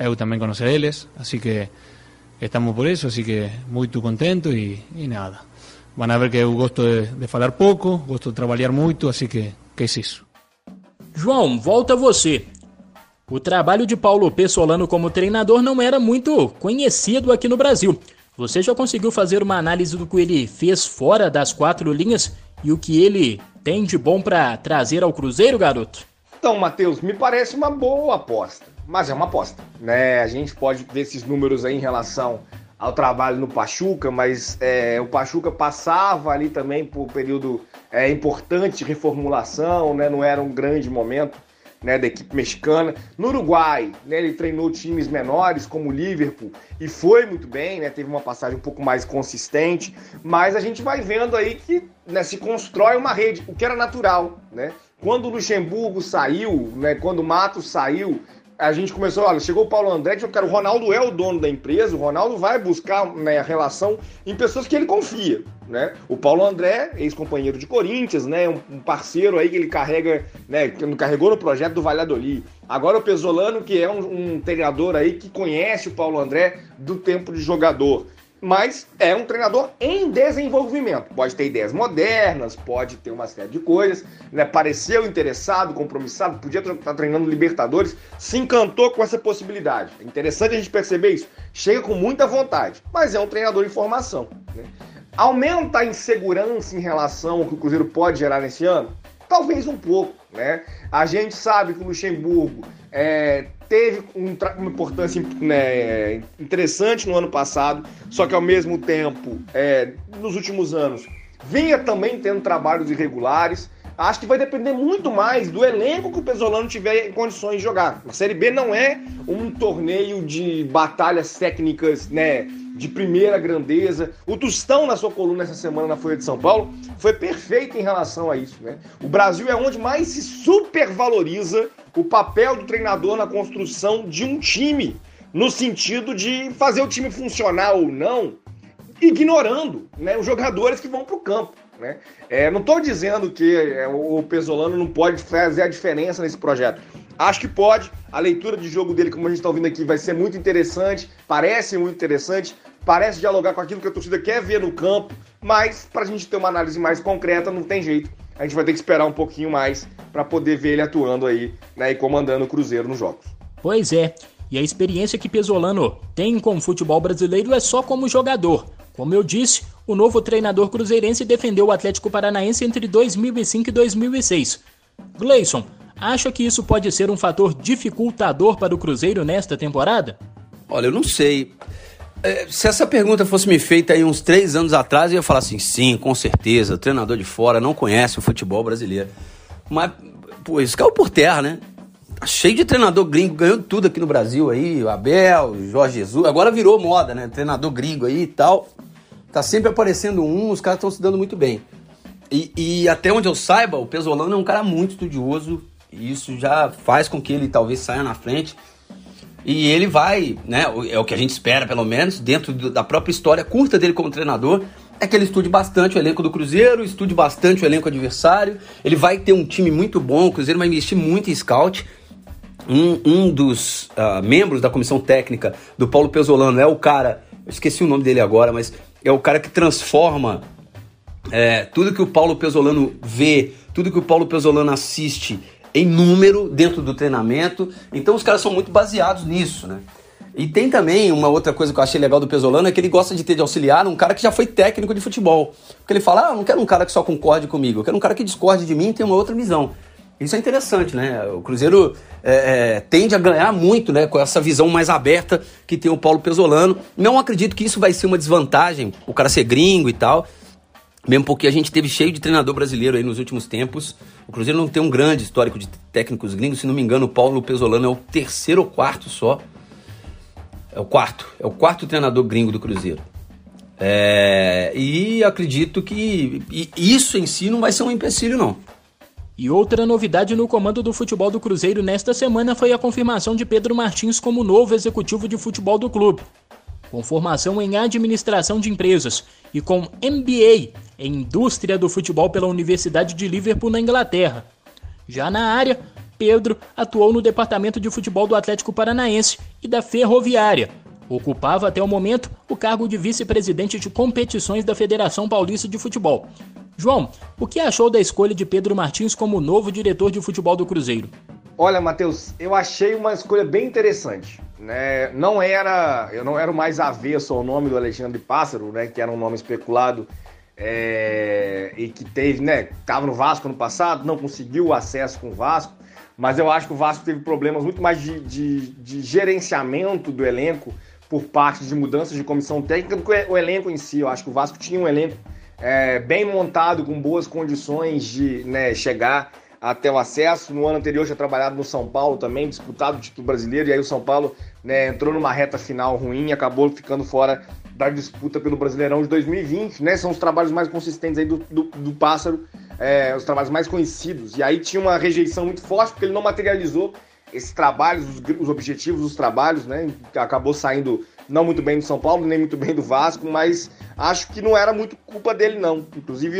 eu também conhecer eles, assim que estamos por isso, assim que muito contente e. Vão ver que eu gosto de falar pouco, gosto de trabalhar muito, assim que é isso. João, volta você. O trabalho de Paulo Pessolano como treinador não era muito conhecido aqui no Brasil. Você já conseguiu fazer uma análise do que ele fez fora das quatro linhas e o que ele tem de bom para trazer ao Cruzeiro, garoto? Então, Matheus, me parece uma boa aposta, mas é uma aposta, né? A gente pode ver esses números aí em relação ao trabalho no Pachuca, mas o Pachuca passava ali também por um período importante de reformulação, né? Não era um grande momento, né, da equipe mexicana. No Uruguai, né, ele treinou times menores como o Liverpool e foi muito bem, né, teve uma passagem um pouco mais consistente, mas a gente vai vendo aí que, né, se constrói uma rede, o que era natural, né? Quando o Luxemburgo saiu, né, quando o Matos saiu, a gente começou, olha, chegou o Paulo André, que o Ronaldo é o dono da empresa, o Ronaldo vai buscar, né, a relação em pessoas que ele confia, né? O Paulo André, ex-companheiro de Corinthians, né, um parceiro aí que ele carrega, né, que carregou no projeto do Valladolid. Agora o Pessolano, que é um treinador aí que conhece o Paulo André do tempo de jogador. Mas é um treinador em desenvolvimento. Pode ter ideias modernas, pode ter uma série de coisas, né? Pareceu interessado, compromissado, podia estar treinando Libertadores, se encantou com essa possibilidade. É interessante a gente perceber isso. Chega com muita vontade, mas é um treinador em formação, né? Aumenta a insegurança em relação ao que o Cruzeiro pode gerar nesse ano? Talvez um pouco, né? A gente sabe que o Luxemburgo teve uma importância, né, interessante no ano passado, só que ao mesmo tempo, nos últimos anos, vinha também tendo trabalhos irregulares. Acho que vai depender muito mais do elenco que o Pessolano tiver em condições de jogar. A Série B não é um torneio de batalhas técnicas, né, de primeira grandeza. O Tostão, na sua coluna essa semana na Folha de São Paulo, foi perfeito em relação a isso, né? O Brasil é onde mais se supervaloriza o papel do treinador na construção de um time, no sentido de fazer o time funcionar ou não, ignorando, né, os jogadores que vão para o campo, né? Não estou dizendo que o Pessolano não pode fazer a diferença nesse projeto. Acho que pode. A leitura de jogo dele, como a gente está ouvindo aqui, vai ser muito interessante, parece muito interessante, parece dialogar com aquilo que a torcida quer ver no campo, mas para a gente ter uma análise mais concreta não tem jeito. A gente vai ter que esperar um pouquinho mais para poder ver ele atuando aí, né, e comandando o Cruzeiro nos jogos. Pois é, e a experiência que Pezzolano tem com o futebol brasileiro é só como jogador. Como eu disse, o novo treinador cruzeirense defendeu o Atlético Paranaense entre 2005 e 2006. Gleison, acha que isso pode ser um fator dificultador para o Cruzeiro nesta temporada? Olha, eu não sei. Se essa pergunta fosse me feita aí uns 3 anos atrás, eu ia falar assim, sim, com certeza, treinador de fora, não conhece o futebol brasileiro. Mas, pô, isso caiu por terra, né? Tá cheio de treinador gringo, ganhando tudo aqui no Brasil aí, o Abel, o Jorge Jesus, agora virou moda, né? Treinador gringo aí e tal. Tá sempre aparecendo os caras estão se dando muito bem. E até onde eu saiba, o Pezzolano é um cara muito estudioso, e isso já faz com que ele talvez saia na frente. E ele vai, né, é o que a gente espera pelo menos, dentro da própria história curta dele como treinador, é que ele estude bastante o elenco do Cruzeiro, estude bastante o elenco adversário, ele vai ter um time muito bom, o Cruzeiro vai investir muito em scout, um dos membros da comissão técnica do Paulo Pezzolano é o cara, eu esqueci o nome dele agora, mas é o cara que transforma tudo que o Paulo Pezzolano vê, tudo que o Paulo Pezzolano assiste, em número dentro do treinamento, então os caras são muito baseados nisso, né? E tem também uma outra coisa que eu achei legal do Pezzolano, é que ele gosta de ter de auxiliar um cara que já foi técnico de futebol, porque ele fala, não quero um cara que só concorde comigo, eu quero um cara que discorde de mim e tenha uma outra visão. Isso é interessante, né? O Cruzeiro tende a ganhar muito, né, com essa visão mais aberta que tem o Paulo Pezzolano. Não acredito que isso vai ser uma desvantagem, o cara ser gringo e tal, mesmo porque a gente teve cheio de treinador brasileiro aí nos últimos tempos. O Cruzeiro não tem um grande histórico de técnicos gringos. Se não me engano, o Paulo Pezzolano é o terceiro ou quarto só. É o quarto treinador gringo do Cruzeiro. E acredito que isso em si não vai ser um empecilho, não. E outra novidade no comando do futebol do Cruzeiro nesta semana foi a confirmação de Pedro Martins como novo executivo de futebol do clube. Com formação em administração de empresas e com MBA em indústria do futebol pela Universidade de Liverpool, na Inglaterra. Já na área, Pedro atuou no departamento de futebol do Atlético Paranaense e da Ferroviária. Ocupava até o momento o cargo de vice-presidente de competições da Federação Paulista de Futebol. João, o que achou da escolha de Pedro Martins como novo diretor de futebol do Cruzeiro? Olha, Matheus, eu achei uma escolha bem interessante, né? Eu não era o mais avesso ao nome do Alexandre Pássaro, né? Que era um nome especulado e que estava no Vasco no passado, não conseguiu o acesso com o Vasco, mas eu acho que o Vasco teve problemas muito mais de gerenciamento do elenco por parte de mudanças de comissão técnica do que o elenco em si. Eu acho que o Vasco tinha um elenco bem montado, com boas condições de chegar até o acesso. No ano anterior já trabalhado no São Paulo também, disputado o título brasileiro, e aí o São Paulo entrou numa reta final ruim e acabou ficando fora da disputa pelo Brasileirão de 2020, né? São os trabalhos mais consistentes aí do Pássaro, os trabalhos mais conhecidos, e aí tinha uma rejeição muito forte, porque ele não materializou esses trabalhos, os objetivos dos trabalhos, né? Acabou saindo não muito bem do São Paulo, nem muito bem do Vasco, mas acho que não era muito culpa dele, não. Inclusive,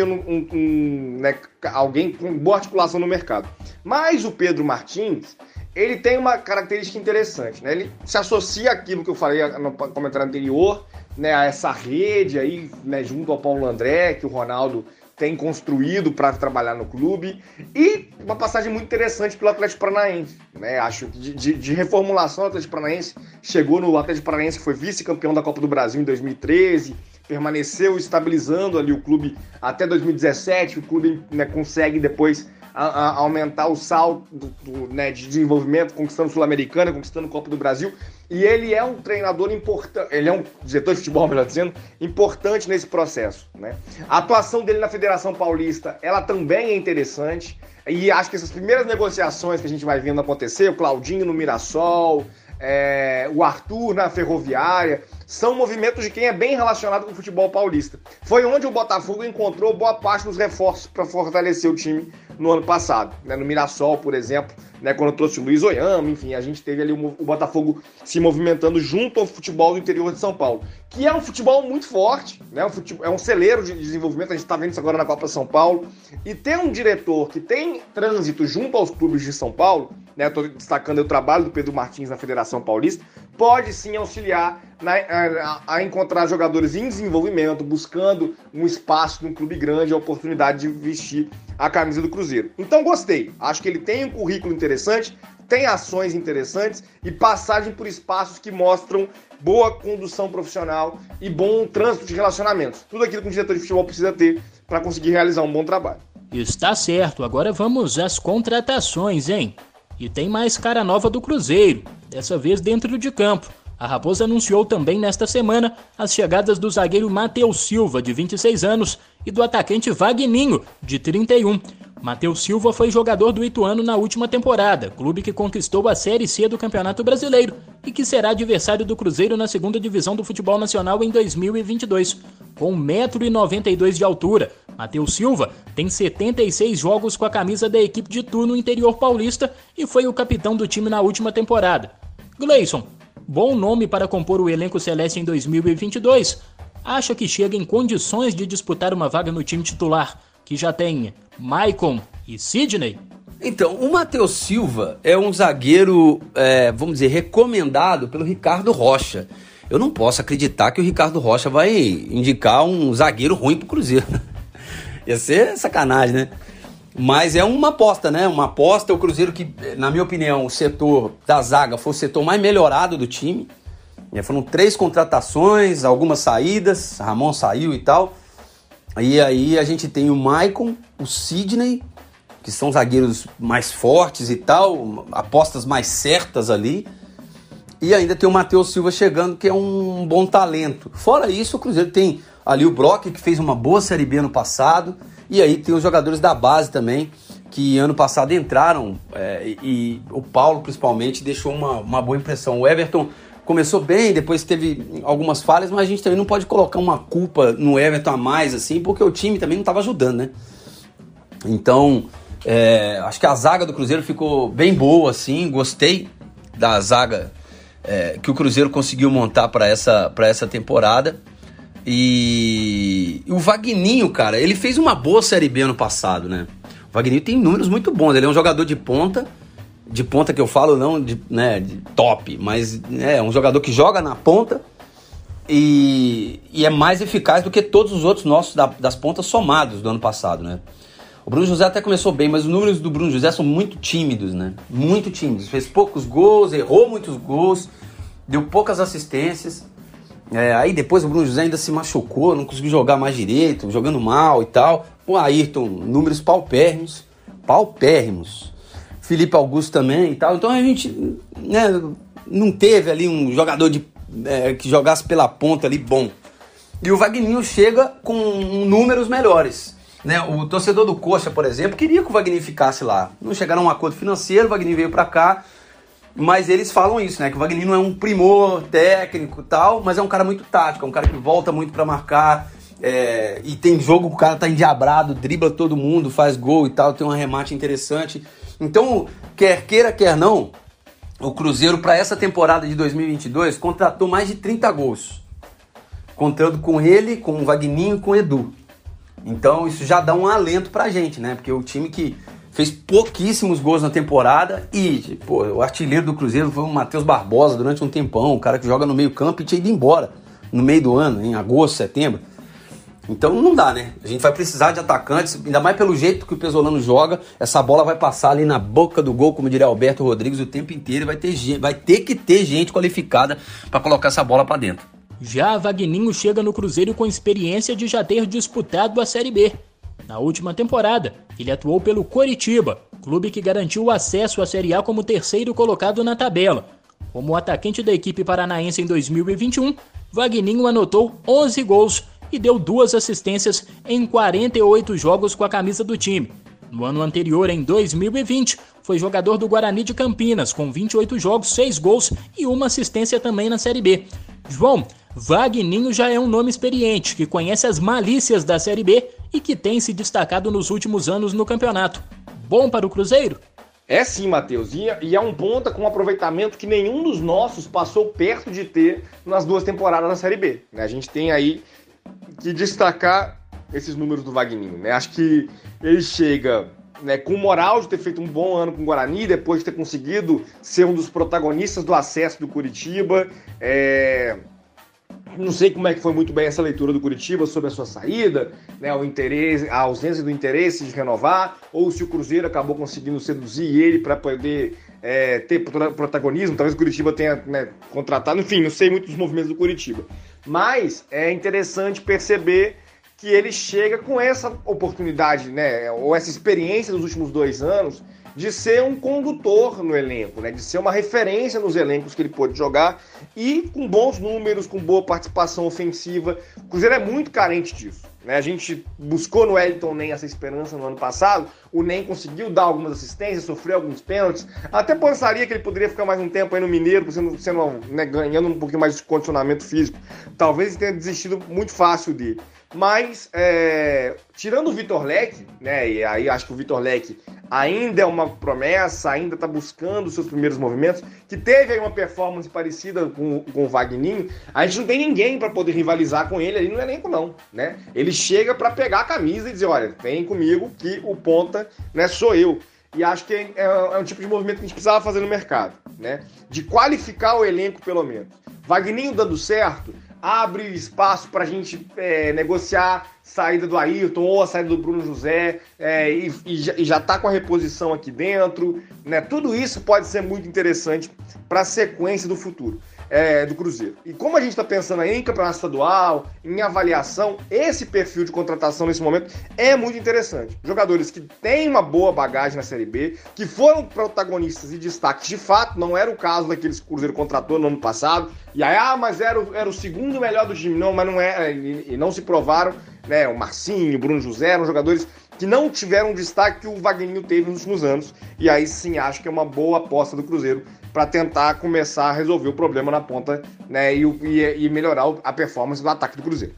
alguém com boa articulação no mercado. Mas o Pedro Martins, ele tem uma característica interessante, né? Ele se associa àquilo que eu falei no comentário anterior, né? A essa rede aí, né? Junto ao Paulo André, que o Ronaldo tem construído para trabalhar no clube, e uma passagem muito interessante pelo Atlético Paranaense, né? Acho que de reformulação o Atlético Paranaense chegou no Atlético Paranaense, que foi vice-campeão da Copa do Brasil em 2013, permaneceu estabilizando ali o clube até 2017, o clube consegue depois aumentar o salto de desenvolvimento, conquistando o Sul-Americana, conquistando a Copa do Brasil, e ele é um treinador importante, ele é um diretor de futebol, melhor dizendo, importante nesse processo, né? A atuação dele na Federação Paulista, ela também é interessante, e acho que essas primeiras negociações que a gente vai vendo acontecer, o Claudinho no Mirassol, o Arthur na Ferroviária, são movimentos de quem é bem relacionado com o futebol paulista. Foi onde o Botafogo encontrou boa parte dos reforços para fortalecer o time no ano passado, né? No Mirassol, por exemplo, né? Quando trouxe o Luiz Oyama, enfim, a gente teve ali o Botafogo se movimentando junto ao futebol do interior de São Paulo, que é um futebol muito forte, né? É um celeiro de desenvolvimento, a gente está vendo isso agora na Copa São Paulo, e ter um diretor que tem trânsito junto aos clubes de São Paulo, né? Estou destacando o trabalho do Pedro Martins na Federação Paulista, pode sim auxiliar a encontrar jogadores em desenvolvimento, buscando um espaço num clube grande, a oportunidade de vestir a camisa do Cruzeiro. Então gostei, acho que ele tem um currículo interessante, tem ações interessantes e passagem por espaços que mostram boa condução profissional e bom trânsito de relacionamentos. Tudo aquilo que um diretor de futebol precisa ter para conseguir realizar um bom trabalho. Está certo, agora vamos às contratações, hein? E tem mais cara nova do Cruzeiro, dessa vez dentro de campo. A Raposa anunciou também nesta semana as chegadas do zagueiro Matheus Silva, de 26 anos, e do atacante Vagninho, de 31. Matheus Silva foi jogador do Ituano na última temporada, clube que conquistou a Série C do Campeonato Brasileiro e que será adversário do Cruzeiro na 2ª Divisão do Futebol Nacional em 2022. Com 1,92 m de altura, Matheus Silva tem 76 jogos com a camisa da equipe de Itu no interior paulista e foi o capitão do time na última temporada. Gleison, bom nome para compor o elenco celeste em 2022, acha que chega em condições de disputar uma vaga no time titular, que já tem Maicon e Sidney? Então, o Matheus Silva é um zagueiro, vamos dizer, recomendado pelo Ricardo Rocha. Eu não posso acreditar que o Ricardo Rocha vai indicar um zagueiro ruim pro Cruzeiro. Ia ser sacanagem, né? Mas é uma aposta, né? Uma aposta. O Cruzeiro que, na minha opinião, o setor da zaga foi o setor mais melhorado do time. Foram 3 contratações, algumas saídas. Ramon saiu e tal. E aí a gente tem o Maicon, o Sidney, que são zagueiros mais fortes e tal. Apostas mais certas ali. E ainda tem o Matheus Silva chegando, que é um bom talento. Fora isso, o Cruzeiro tem ali o Brock, que fez uma boa Série B ano passado. E aí tem os jogadores da base também, que ano passado entraram, e o Paulo principalmente deixou uma boa impressão. O Everton começou bem, depois teve algumas falhas, mas a gente também não pode colocar uma culpa no Everton a mais, assim, porque o time também não estava ajudando, né? Então, acho que a zaga do Cruzeiro ficou bem boa, assim, gostei da zaga que o Cruzeiro conseguiu montar para essa temporada. E o Vagninho, cara, ele fez uma boa Série B ano passado, né? O Vagninho tem números muito bons, ele é um jogador de ponta que eu falo, não de, né, de top, mas é um jogador que joga na ponta e é mais eficaz do que todos os outros nossos das pontas somados do ano passado, né? O Bruno José até começou bem, mas os números do Bruno José são muito tímidos, né? Muito tímidos, fez poucos gols, errou muitos gols, deu poucas assistências. Aí depois o Bruno José ainda se machucou, não conseguiu jogar mais direito, jogando mal e tal. O Ayrton, números paupérrimos. Felipe Augusto também e tal. Então a gente não teve ali um jogador que jogasse pela ponta ali bom. E o Vagninho chega com números melhores. Né? O torcedor do Coxa, por exemplo, queria que o Vagninho ficasse lá. Não chegaram a um acordo financeiro, o Vagninho veio pra cá. Mas eles falam isso, né? Que o Vagninho não é um primor técnico e tal, mas é um cara muito tático, é um cara que volta muito pra marcar. E tem jogo que o cara tá endiabrado, dribla todo mundo, faz gol e tal, tem um arremate interessante. Então, quer queira, quer não, o Cruzeiro pra essa temporada de 2022 contratou mais de 30 gols. Contando com ele, com o Vagninho e com o Edu. Então, isso já dá um alento pra gente, né? Porque o time que fez pouquíssimos gols na temporada e, o artilheiro do Cruzeiro foi o Matheus Barbosa durante um tempão, o cara que joga no meio-campo e tinha ido embora no meio do ano, em agosto, setembro. Então não dá, né? A gente vai precisar de atacantes, ainda mais pelo jeito que o Pesolano joga, essa bola vai passar ali na boca do gol, como diria Alberto Rodrigues, o tempo inteiro, e vai ter que ter gente qualificada para colocar essa bola para dentro. Já Vagninho chega no Cruzeiro com experiência de já ter disputado a Série B. Na última temporada, ele atuou pelo Coritiba, clube que garantiu o acesso à Série A como terceiro colocado na tabela. Como atacante da equipe paranaense em 2021, Vagninho anotou 11 gols e deu 2 assistências em 48 jogos com a camisa do time. No ano anterior, em 2020, foi jogador do Guarani de Campinas, com 28 jogos, 6 gols e 1 assistência também na Série B. João, Vagninho já é um nome experiente, que conhece as malícias da Série B e que tem se destacado nos últimos anos no campeonato. Bom para o Cruzeiro? É sim, Matheus, e é um ponta com um aproveitamento que nenhum dos nossos passou perto de ter nas 2 temporadas da Série B. A gente tem aí que destacar esses números do Vagninho. Acho que ele chega com moral de ter feito um bom ano com o Guarani, depois de ter conseguido ser um dos protagonistas do acesso do Coritiba, Não sei como é que foi muito bem essa leitura do Curitiba sobre a sua saída, né, o interesse, a ausência do interesse de renovar, ou se o Cruzeiro acabou conseguindo seduzir ele para poder ter protagonismo. Talvez o Curitiba tenha, né, contratado, enfim, não sei muito dos movimentos do Curitiba. Mas é interessante perceber que ele chega com essa oportunidade, né, ou essa experiência dos últimos 2 anos, de ser um condutor no elenco, né? De ser uma referência nos elencos que ele pôde jogar, e com bons números, com boa participação ofensiva. O Cruzeiro é muito carente disso, né? A gente buscou no Wellington Nem essa esperança no ano passado, o Nem conseguiu dar algumas assistências, sofreu alguns pênaltis, até pensaria que ele poderia ficar mais um tempo aí no Mineiro, né, ganhando um pouquinho mais de condicionamento físico. Talvez tenha desistido muito fácil dele. Mas, tirando o Vitor Lech, né, e aí acho que o Vitor Lech ainda é uma promessa, ainda está buscando os seus primeiros movimentos, que teve aí uma performance parecida com o Wagninho, a gente não tem ninguém para poder rivalizar com ele ali no elenco, não, né? Ele chega para pegar a camisa e dizer, olha, vem comigo que o ponta, né, sou eu. E acho que é um tipo de movimento que a gente precisava fazer no mercado, né? De qualificar o elenco, pelo menos. Wagninho dando certo abre espaço para a gente negociar saída do Ayrton ou a saída do Bruno José, e já está com a reposição aqui dentro, né? Tudo isso pode ser muito interessante para a sequência do futuro do Cruzeiro. E como a gente está pensando aí em campeonato estadual, em avaliação, esse perfil de contratação nesse momento é muito interessante. Jogadores que têm uma boa bagagem na Série B, que foram protagonistas e destaques de fato, não era o caso daqueles que o Cruzeiro contratou no ano passado, e aí, mas era o segundo melhor do time, não, mas não é, e não se provaram, né? O Marcinho, o Bruno José eram jogadores que não tiveram o destaque que o Wagninho teve nos últimos anos, e aí sim acho que é uma boa aposta do Cruzeiro para tentar começar a resolver o problema na ponta, né, e melhorar a performance do ataque do Cruzeiro.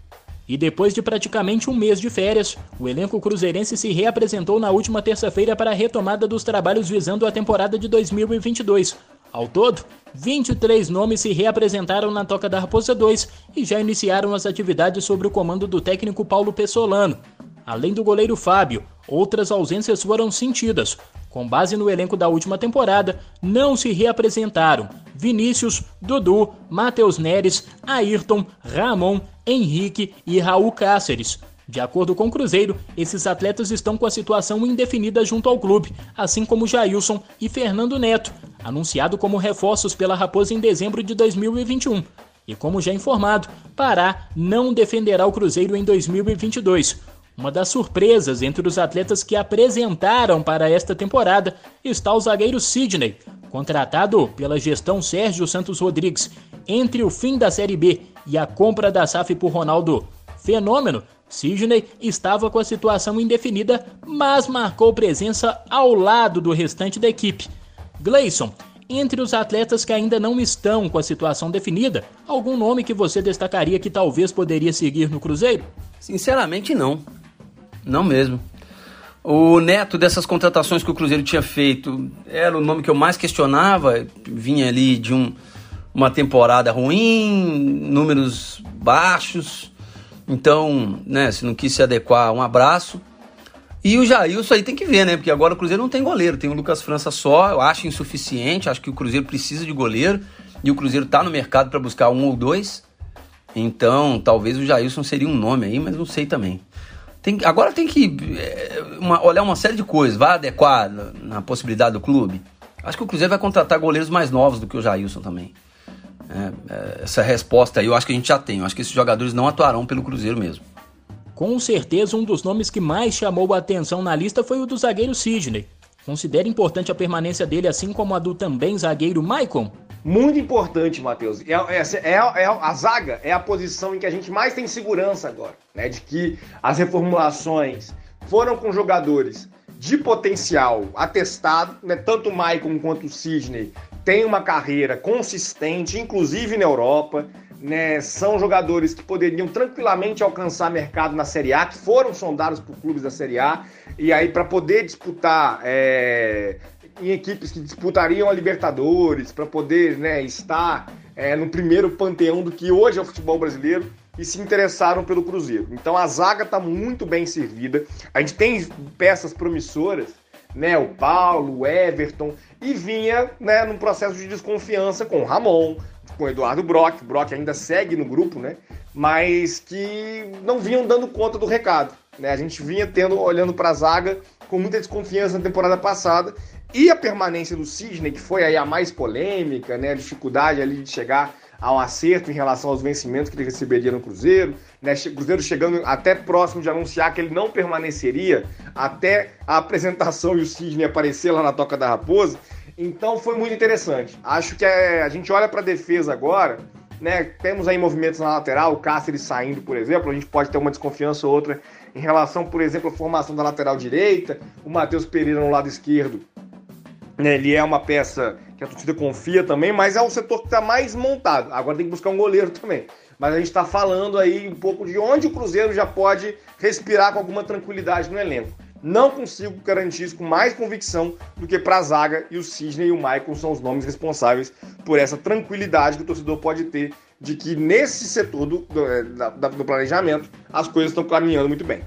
E depois de praticamente um mês de férias, o elenco cruzeirense se reapresentou na última terça-feira para a retomada dos trabalhos visando a temporada de 2022. Ao todo, 23 nomes se reapresentaram na Toca da Raposa 2 e já iniciaram as atividades sob o comando do técnico Paulo Pessolano. Além do goleiro Fábio, outras ausências foram sentidas. Com base no elenco da última temporada, não se reapresentaram Vinícius, Dudu, Matheus Neres, Ayrton, Ramon, Henrique e Raul Cáceres. De acordo com o Cruzeiro, esses atletas estão com a situação indefinida junto ao clube, assim como Jailson e Fernando Neto, anunciado como reforços pela Raposa em dezembro de 2021. E como já informado, Pará não defenderá o Cruzeiro em 2022. Uma das surpresas entre os atletas que apresentaram para esta temporada está o zagueiro Sidney, contratado pela gestão Sérgio Santos Rodrigues. Entre o fim da Série B e a compra da SAF por Ronaldo Fenômeno, Sidney estava com a situação indefinida, mas marcou presença ao lado do restante da equipe. Gleison, entre os atletas que ainda não estão com a situação definida, algum nome que você destacaria que talvez poderia seguir no Cruzeiro? Sinceramente, não. Não mesmo. O Neto, dessas contratações que o Cruzeiro tinha feito, era o nome que eu mais questionava. Vinha ali de uma temporada ruim, números baixos. Então, né, se não quis se adequar, um abraço. E o Jailson aí tem que ver, né? Porque agora o Cruzeiro não tem goleiro. Tem o Lucas França só, eu acho insuficiente. Acho que o Cruzeiro precisa de goleiro. E o Cruzeiro tá no mercado para buscar um ou dois. Então, talvez o Jailson seria um nome aí, mas não sei também. Agora tem que olhar uma série de coisas. Vai adequar na possibilidade do clube. Acho que o Cruzeiro vai contratar goleiros mais novos do que o Jailson também. Essa resposta aí eu acho que a gente já tem. Eu acho que esses jogadores não atuarão pelo Cruzeiro mesmo. Com certeza, um dos nomes que mais chamou a atenção na lista foi o do zagueiro Sidney. Considera importante a permanência dele, assim como a do também zagueiro Maicon? Muito importante, Matheus. A zaga é a posição em que a gente mais tem segurança agora, né? De que as reformulações foram com jogadores de potencial atestado, né? Tanto o Maicon quanto o Sidney têm uma carreira consistente, inclusive na Europa, né? São jogadores que poderiam tranquilamente alcançar mercado na Série A, que foram sondados por clubes da Série A, e aí para poder disputar em equipes que disputariam a Libertadores, para poder, né, estar no primeiro panteão do que hoje é o futebol brasileiro, e se interessaram pelo Cruzeiro. Então a zaga está muito bem servida, a gente tem peças promissoras, né, o Paulo, o Everton, e vinha, né, num processo de desconfiança com o Ramon, com o Eduardo Brock, o Brock ainda segue no grupo, né? Mas que não vinham dando conta do recado, né? A gente vinha olhando para a zaga com muita desconfiança na temporada passada, e a permanência do Cisne, que foi aí a mais polêmica, né? A dificuldade ali de chegar ao acerto em relação aos vencimentos que ele receberia no Cruzeiro, né? Cruzeiro chegando até próximo de anunciar que ele não permaneceria até a apresentação e o Cisne aparecer lá na Toca da Raposa. Então foi muito interessante. Acho que a gente olha para a defesa agora, né? Temos aí movimentos na lateral, o Cáceres saindo, por exemplo, a gente pode ter uma desconfiança ou outra em relação, por exemplo, à formação da lateral direita, o Matheus Pereira no lado esquerdo, né? Ele é uma peça que a torcida confia também, mas é o setor que está mais montado. Agora tem que buscar um goleiro também. Mas a gente está falando aí um pouco de onde o Cruzeiro já pode respirar com alguma tranquilidade no elenco. Não consigo garantir isso com mais convicção do que para a zaga, e o Cisne e o Maicon são os nomes responsáveis por essa tranquilidade que o torcedor pode ter de que nesse setor do planejamento as coisas estão caminhando muito bem.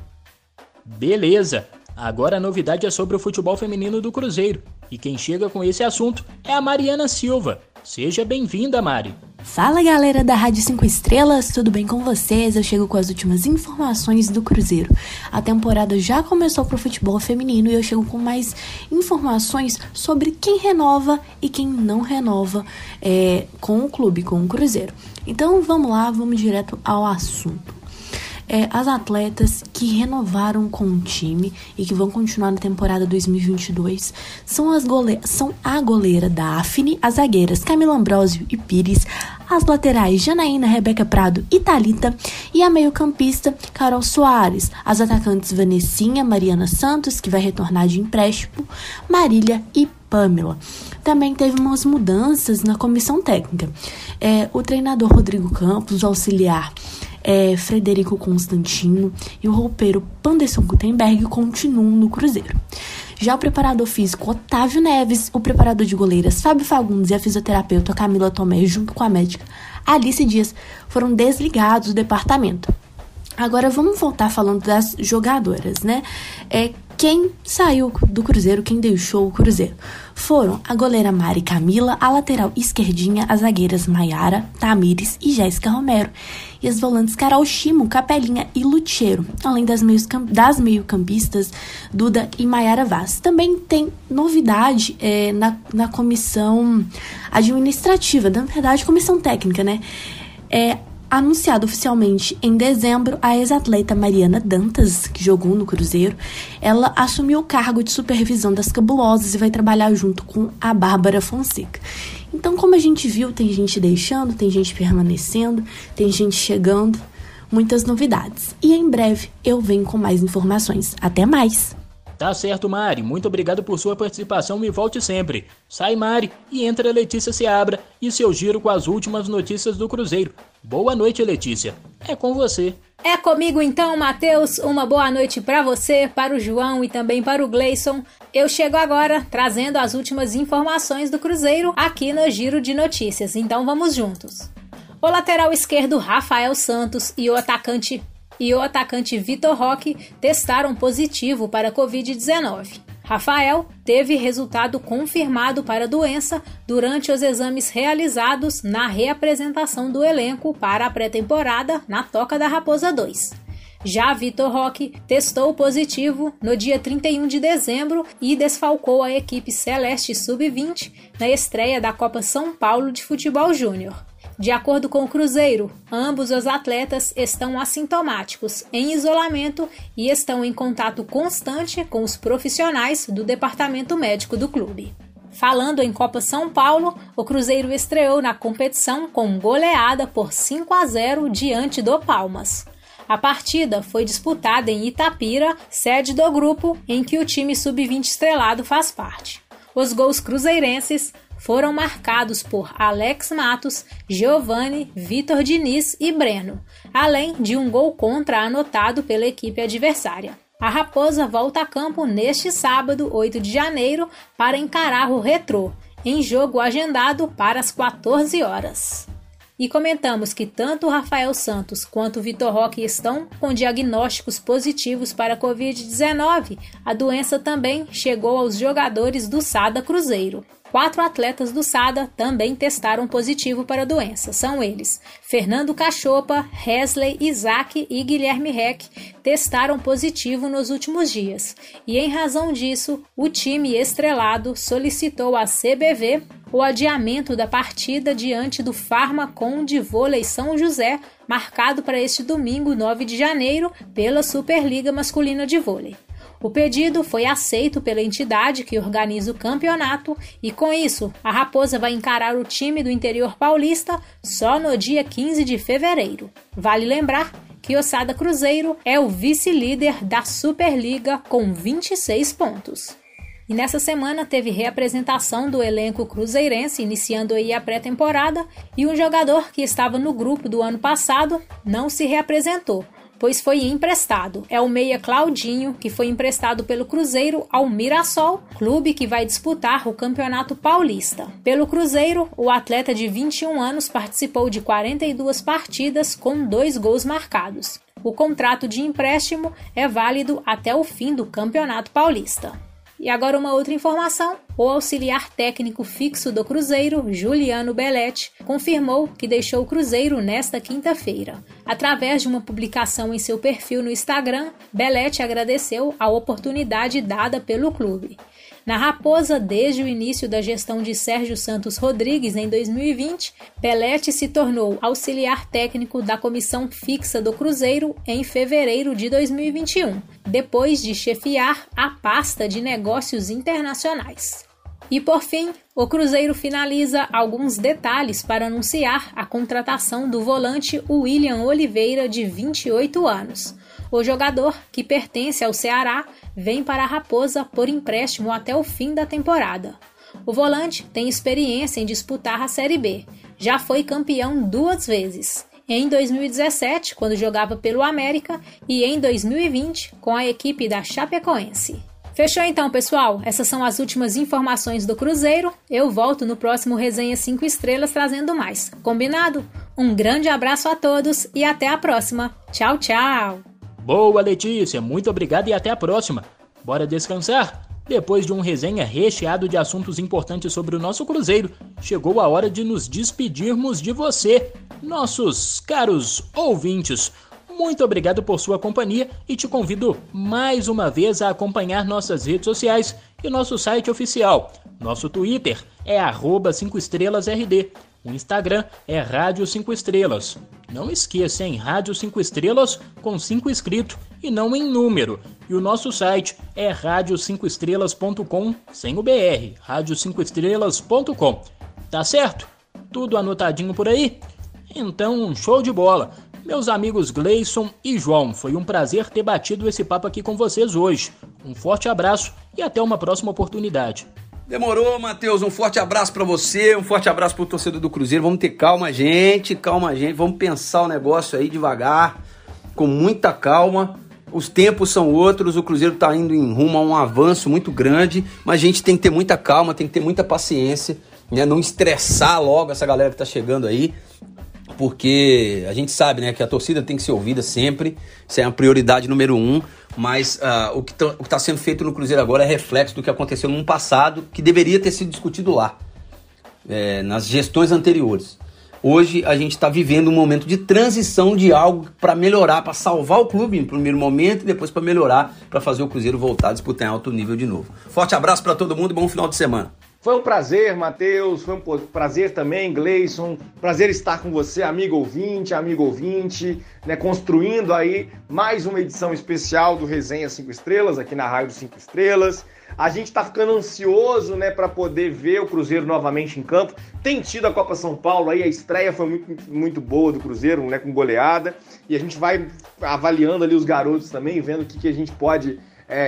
Beleza! Agora a novidade é sobre o futebol feminino do Cruzeiro. E quem chega com esse assunto é a Mariana Silva. Seja bem-vinda, Mari. Fala, galera da Rádio 5 Estrelas, tudo bem com vocês? Eu chego com as últimas informações do Cruzeiro. A temporada já começou para o futebol feminino e eu chego com mais informações sobre quem renova e quem não renova com o clube, com o Cruzeiro. Então vamos lá, vamos direto ao assunto. As atletas que renovaram com o time e que vão continuar na temporada 2022 são a goleira Daphne, as zagueiras Camila Ambrosio e Pires, as laterais Janaína, Rebeca Prado e Thalita, e a meio-campista Carol Soares, as atacantes Vanessinha, Mariana Santos, que vai retornar de empréstimo, Marília e Pamela. Também teve umas mudanças na comissão técnica. O treinador Rodrigo Campos, o auxiliar Frederico Constantino e o roupeiro Panderson Gutenberg continuam no Cruzeiro. Já o preparador físico Otávio Neves, o preparador de goleiras Fábio Fagundes e a fisioterapeuta Camila Tomé, junto com a médica Alice Dias, foram desligados do departamento. Agora vamos voltar falando das jogadoras, né? Quem saiu do Cruzeiro, quem deixou o Cruzeiro, foram a goleira Mari Camila, a lateral esquerdinha, as zagueiras Maiara, Tamires e Jéssica Romero, e as volantes Carol Chimo, Capelinha e Lucheiro, além das meio-campistas Duda e Maiara Vaz. Também tem novidade na comissão administrativa, na verdade comissão técnica, né? Anunciada oficialmente em dezembro, a ex-atleta Mariana Dantas, que jogou no Cruzeiro, ela assumiu o cargo de supervisão das cabulosas e vai trabalhar junto com a Bárbara Fonseca. Então, como a gente viu, tem gente deixando, tem gente permanecendo, tem gente chegando, muitas novidades. E em breve eu venho com mais informações. Até mais! Tá certo, Mari. Muito obrigado por sua participação e volte sempre. Sai, Mari, e entra Letícia Seabra e seu giro com as últimas notícias do Cruzeiro. Boa noite, Letícia. É com você. É comigo então, Matheus. Uma boa noite para você, para o João e também para o Gleison. Eu chego agora trazendo as últimas informações do Cruzeiro aqui no Giro de Notícias. Então vamos juntos. O lateral esquerdo Rafael Santos e o atacante Vitor Roque testaram positivo para Covid-19. Rafael teve resultado confirmado para a doença durante os exames realizados na reapresentação do elenco para a pré-temporada na Toca da Raposa 2. Já Vitor Roque testou positivo no dia 31 de dezembro e desfalcou a equipe Celeste Sub-20 na estreia da Copa São Paulo de Futebol Júnior. De acordo com o Cruzeiro, ambos os atletas estão assintomáticos, em isolamento e estão em contato constante com os profissionais do departamento médico do clube. Falando em Copa São Paulo, o Cruzeiro estreou na competição com goleada por 5-0 diante do Palmas. A partida foi disputada em Itapira, sede do grupo em que o time sub-20 estrelado faz parte. Os gols cruzeirenses foram marcados por Alex Matos, Giovanni, Vitor Diniz e Breno, além de um gol contra anotado pela equipe adversária. A Raposa volta a campo neste sábado, 8 de janeiro, para encarar o Retrô, em jogo agendado para as 14 horas. E comentamos que tanto o Rafael Santos quanto o Vitor Roque estão com diagnósticos positivos para a Covid-19. A doença também chegou aos jogadores do Sada Cruzeiro. 4 atletas do SADA também testaram positivo para a doença. São eles: Fernando Cachopa, Hesley Isaac e Guilherme Reck testaram positivo nos últimos dias. E em razão disso, o time estrelado solicitou à CBV o adiamento da partida diante do Farmacon de Vôlei São José, marcado para este domingo, 9 de janeiro, pela Superliga Masculina de Vôlei. O pedido foi aceito pela entidade que organiza o campeonato e, com isso, a Raposa vai encarar o time do interior paulista só no dia 15 de fevereiro. Vale lembrar que o Sada Cruzeiro é o vice-líder da Superliga com 26 pontos. E nessa semana teve reapresentação do elenco cruzeirense, iniciando aí a pré-temporada, e um jogador que estava no grupo do ano passado não se reapresentou, pois foi emprestado. É o meia Claudinho, que foi emprestado pelo Cruzeiro ao Mirassol, clube que vai disputar o Campeonato Paulista. Pelo Cruzeiro, o atleta de 21 anos participou de 42 partidas com 2 gols marcados. O contrato de empréstimo é válido até o fim do Campeonato Paulista. E agora uma outra informação: o auxiliar técnico fixo do Cruzeiro, Juliano Belletti, confirmou que deixou o Cruzeiro nesta quinta-feira. Através de uma publicação em seu perfil no Instagram, Belletti agradeceu a oportunidade dada pelo clube. Na Raposa, desde o início da gestão de Sérgio Santos Rodrigues em 2020, Belletti se tornou auxiliar técnico da comissão fixa do Cruzeiro em fevereiro de 2021, depois de chefiar a pasta de negócios internacionais. E por fim, o Cruzeiro finaliza alguns detalhes para anunciar a contratação do volante William Oliveira, de 28 anos. O jogador, que pertence ao Ceará, vem para a Raposa por empréstimo até o fim da temporada. O volante tem experiência em disputar a Série B. Já foi campeão 2 vezes. Em 2017, quando jogava pelo América, e em 2020, com a equipe da Chapecoense. Fechou então, pessoal? Essas são as últimas informações do Cruzeiro. Eu volto no próximo Resenha 5 Estrelas trazendo mais. Combinado? Um grande abraço a todos e até a próxima. Tchau, tchau! Boa, Letícia! Muito obrigado e até a próxima! Bora descansar? Depois de um resenha recheado de assuntos importantes sobre o nosso Cruzeiro, chegou a hora de nos despedirmos de você, nossos caros ouvintes. Muito obrigado por sua companhia e te convido mais uma vez a acompanhar nossas redes sociais e nosso site oficial. Nosso Twitter é @5estrelasRD. O Instagram é Rádio 5 Estrelas. Não esqueça, hein? Rádio 5 Estrelas com 5 escrito e não em número. E o nosso site é radio5estrelas.com sem o BR. radio5estrelas.com. Tá certo? Tudo anotadinho por aí? Então, show de bola! Meus amigos Gleison e João, foi um prazer ter batido esse papo aqui com vocês hoje. Um forte abraço e até uma próxima oportunidade. Demorou, Matheus. Um forte abraço para você, um forte abraço pro torcedor do Cruzeiro. Vamos ter calma, gente. Vamos pensar o negócio aí devagar, com muita calma. Os tempos são outros, o Cruzeiro tá indo em rumo a um avanço muito grande, mas a gente tem que ter muita calma, tem que ter muita paciência, né? Não estressar logo essa galera que tá chegando aí, porque a gente sabe, né, que a torcida tem que ser ouvida sempre, isso é a prioridade número 1, mas o que está sendo feito no Cruzeiro agora é reflexo do que aconteceu no passado, que deveria ter sido discutido lá, nas gestões anteriores. Hoje a gente está vivendo um momento de transição de algo para melhorar, para salvar o clube em primeiro momento e depois para melhorar, para fazer o Cruzeiro voltar a disputar em alto nível de novo. Forte abraço para todo mundo e bom final de semana. Foi um prazer, Matheus, foi um prazer também, Gleison, prazer estar com você, amigo ouvinte, né, construindo aí mais uma edição especial do Resenha 5 Estrelas, aqui na Rádio 5 Estrelas. A gente tá ficando ansioso, né, para poder ver o Cruzeiro novamente em campo. Tem tido a Copa São Paulo aí, a estreia foi muito boa do Cruzeiro, né, com goleada, e a gente vai avaliando ali os garotos também, vendo o que a gente pode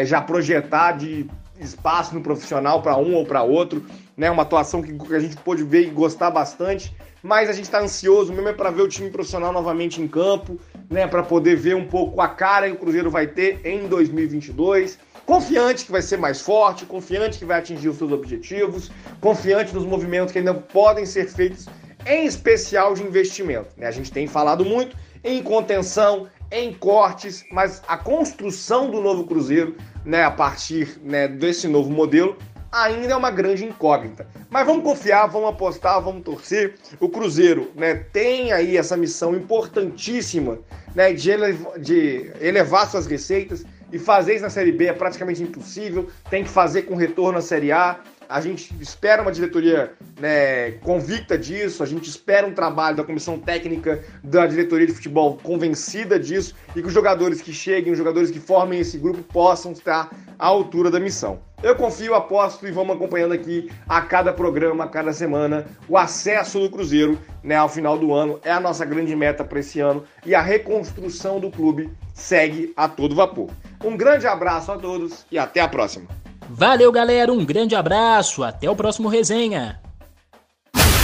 já projetar de espaço no profissional para um ou para outro, né? Uma atuação que a gente pôde ver e gostar bastante, mas a gente está ansioso mesmo para ver o time profissional novamente em campo, né? Para poder ver um pouco a cara que o Cruzeiro vai ter em 2022, confiante que vai ser mais forte, confiante que vai atingir os seus objetivos, confiante nos movimentos que ainda podem ser feitos, em especial de investimento, né? A gente tem falado muito em contenção, em cortes, mas a construção do novo Cruzeiro, né, a partir, né, desse novo modelo, ainda é uma grande incógnita. Mas vamos confiar, vamos apostar, vamos torcer. O Cruzeiro, né, tem aí essa missão importantíssima, né, de elevar suas receitas, e fazer isso na Série B é praticamente impossível, tem que fazer com retorno na Série A. A gente espera uma diretoria, né, convicta disso, a gente espera um trabalho da comissão técnica da diretoria de futebol convencida disso, e que os jogadores que cheguem, os jogadores que formem esse grupo possam estar à altura da missão. Eu confio, aposto, e vamos acompanhando aqui a cada programa, a cada semana, o acesso do Cruzeiro, né, ao final do ano. É a nossa grande meta para esse ano, e a reconstrução do clube segue a todo vapor. Um grande abraço a todos e até a próxima. Valeu, galera, um grande abraço, até o próximo Resenha.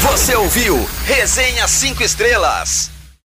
Você ouviu Resenha 5 Estrelas.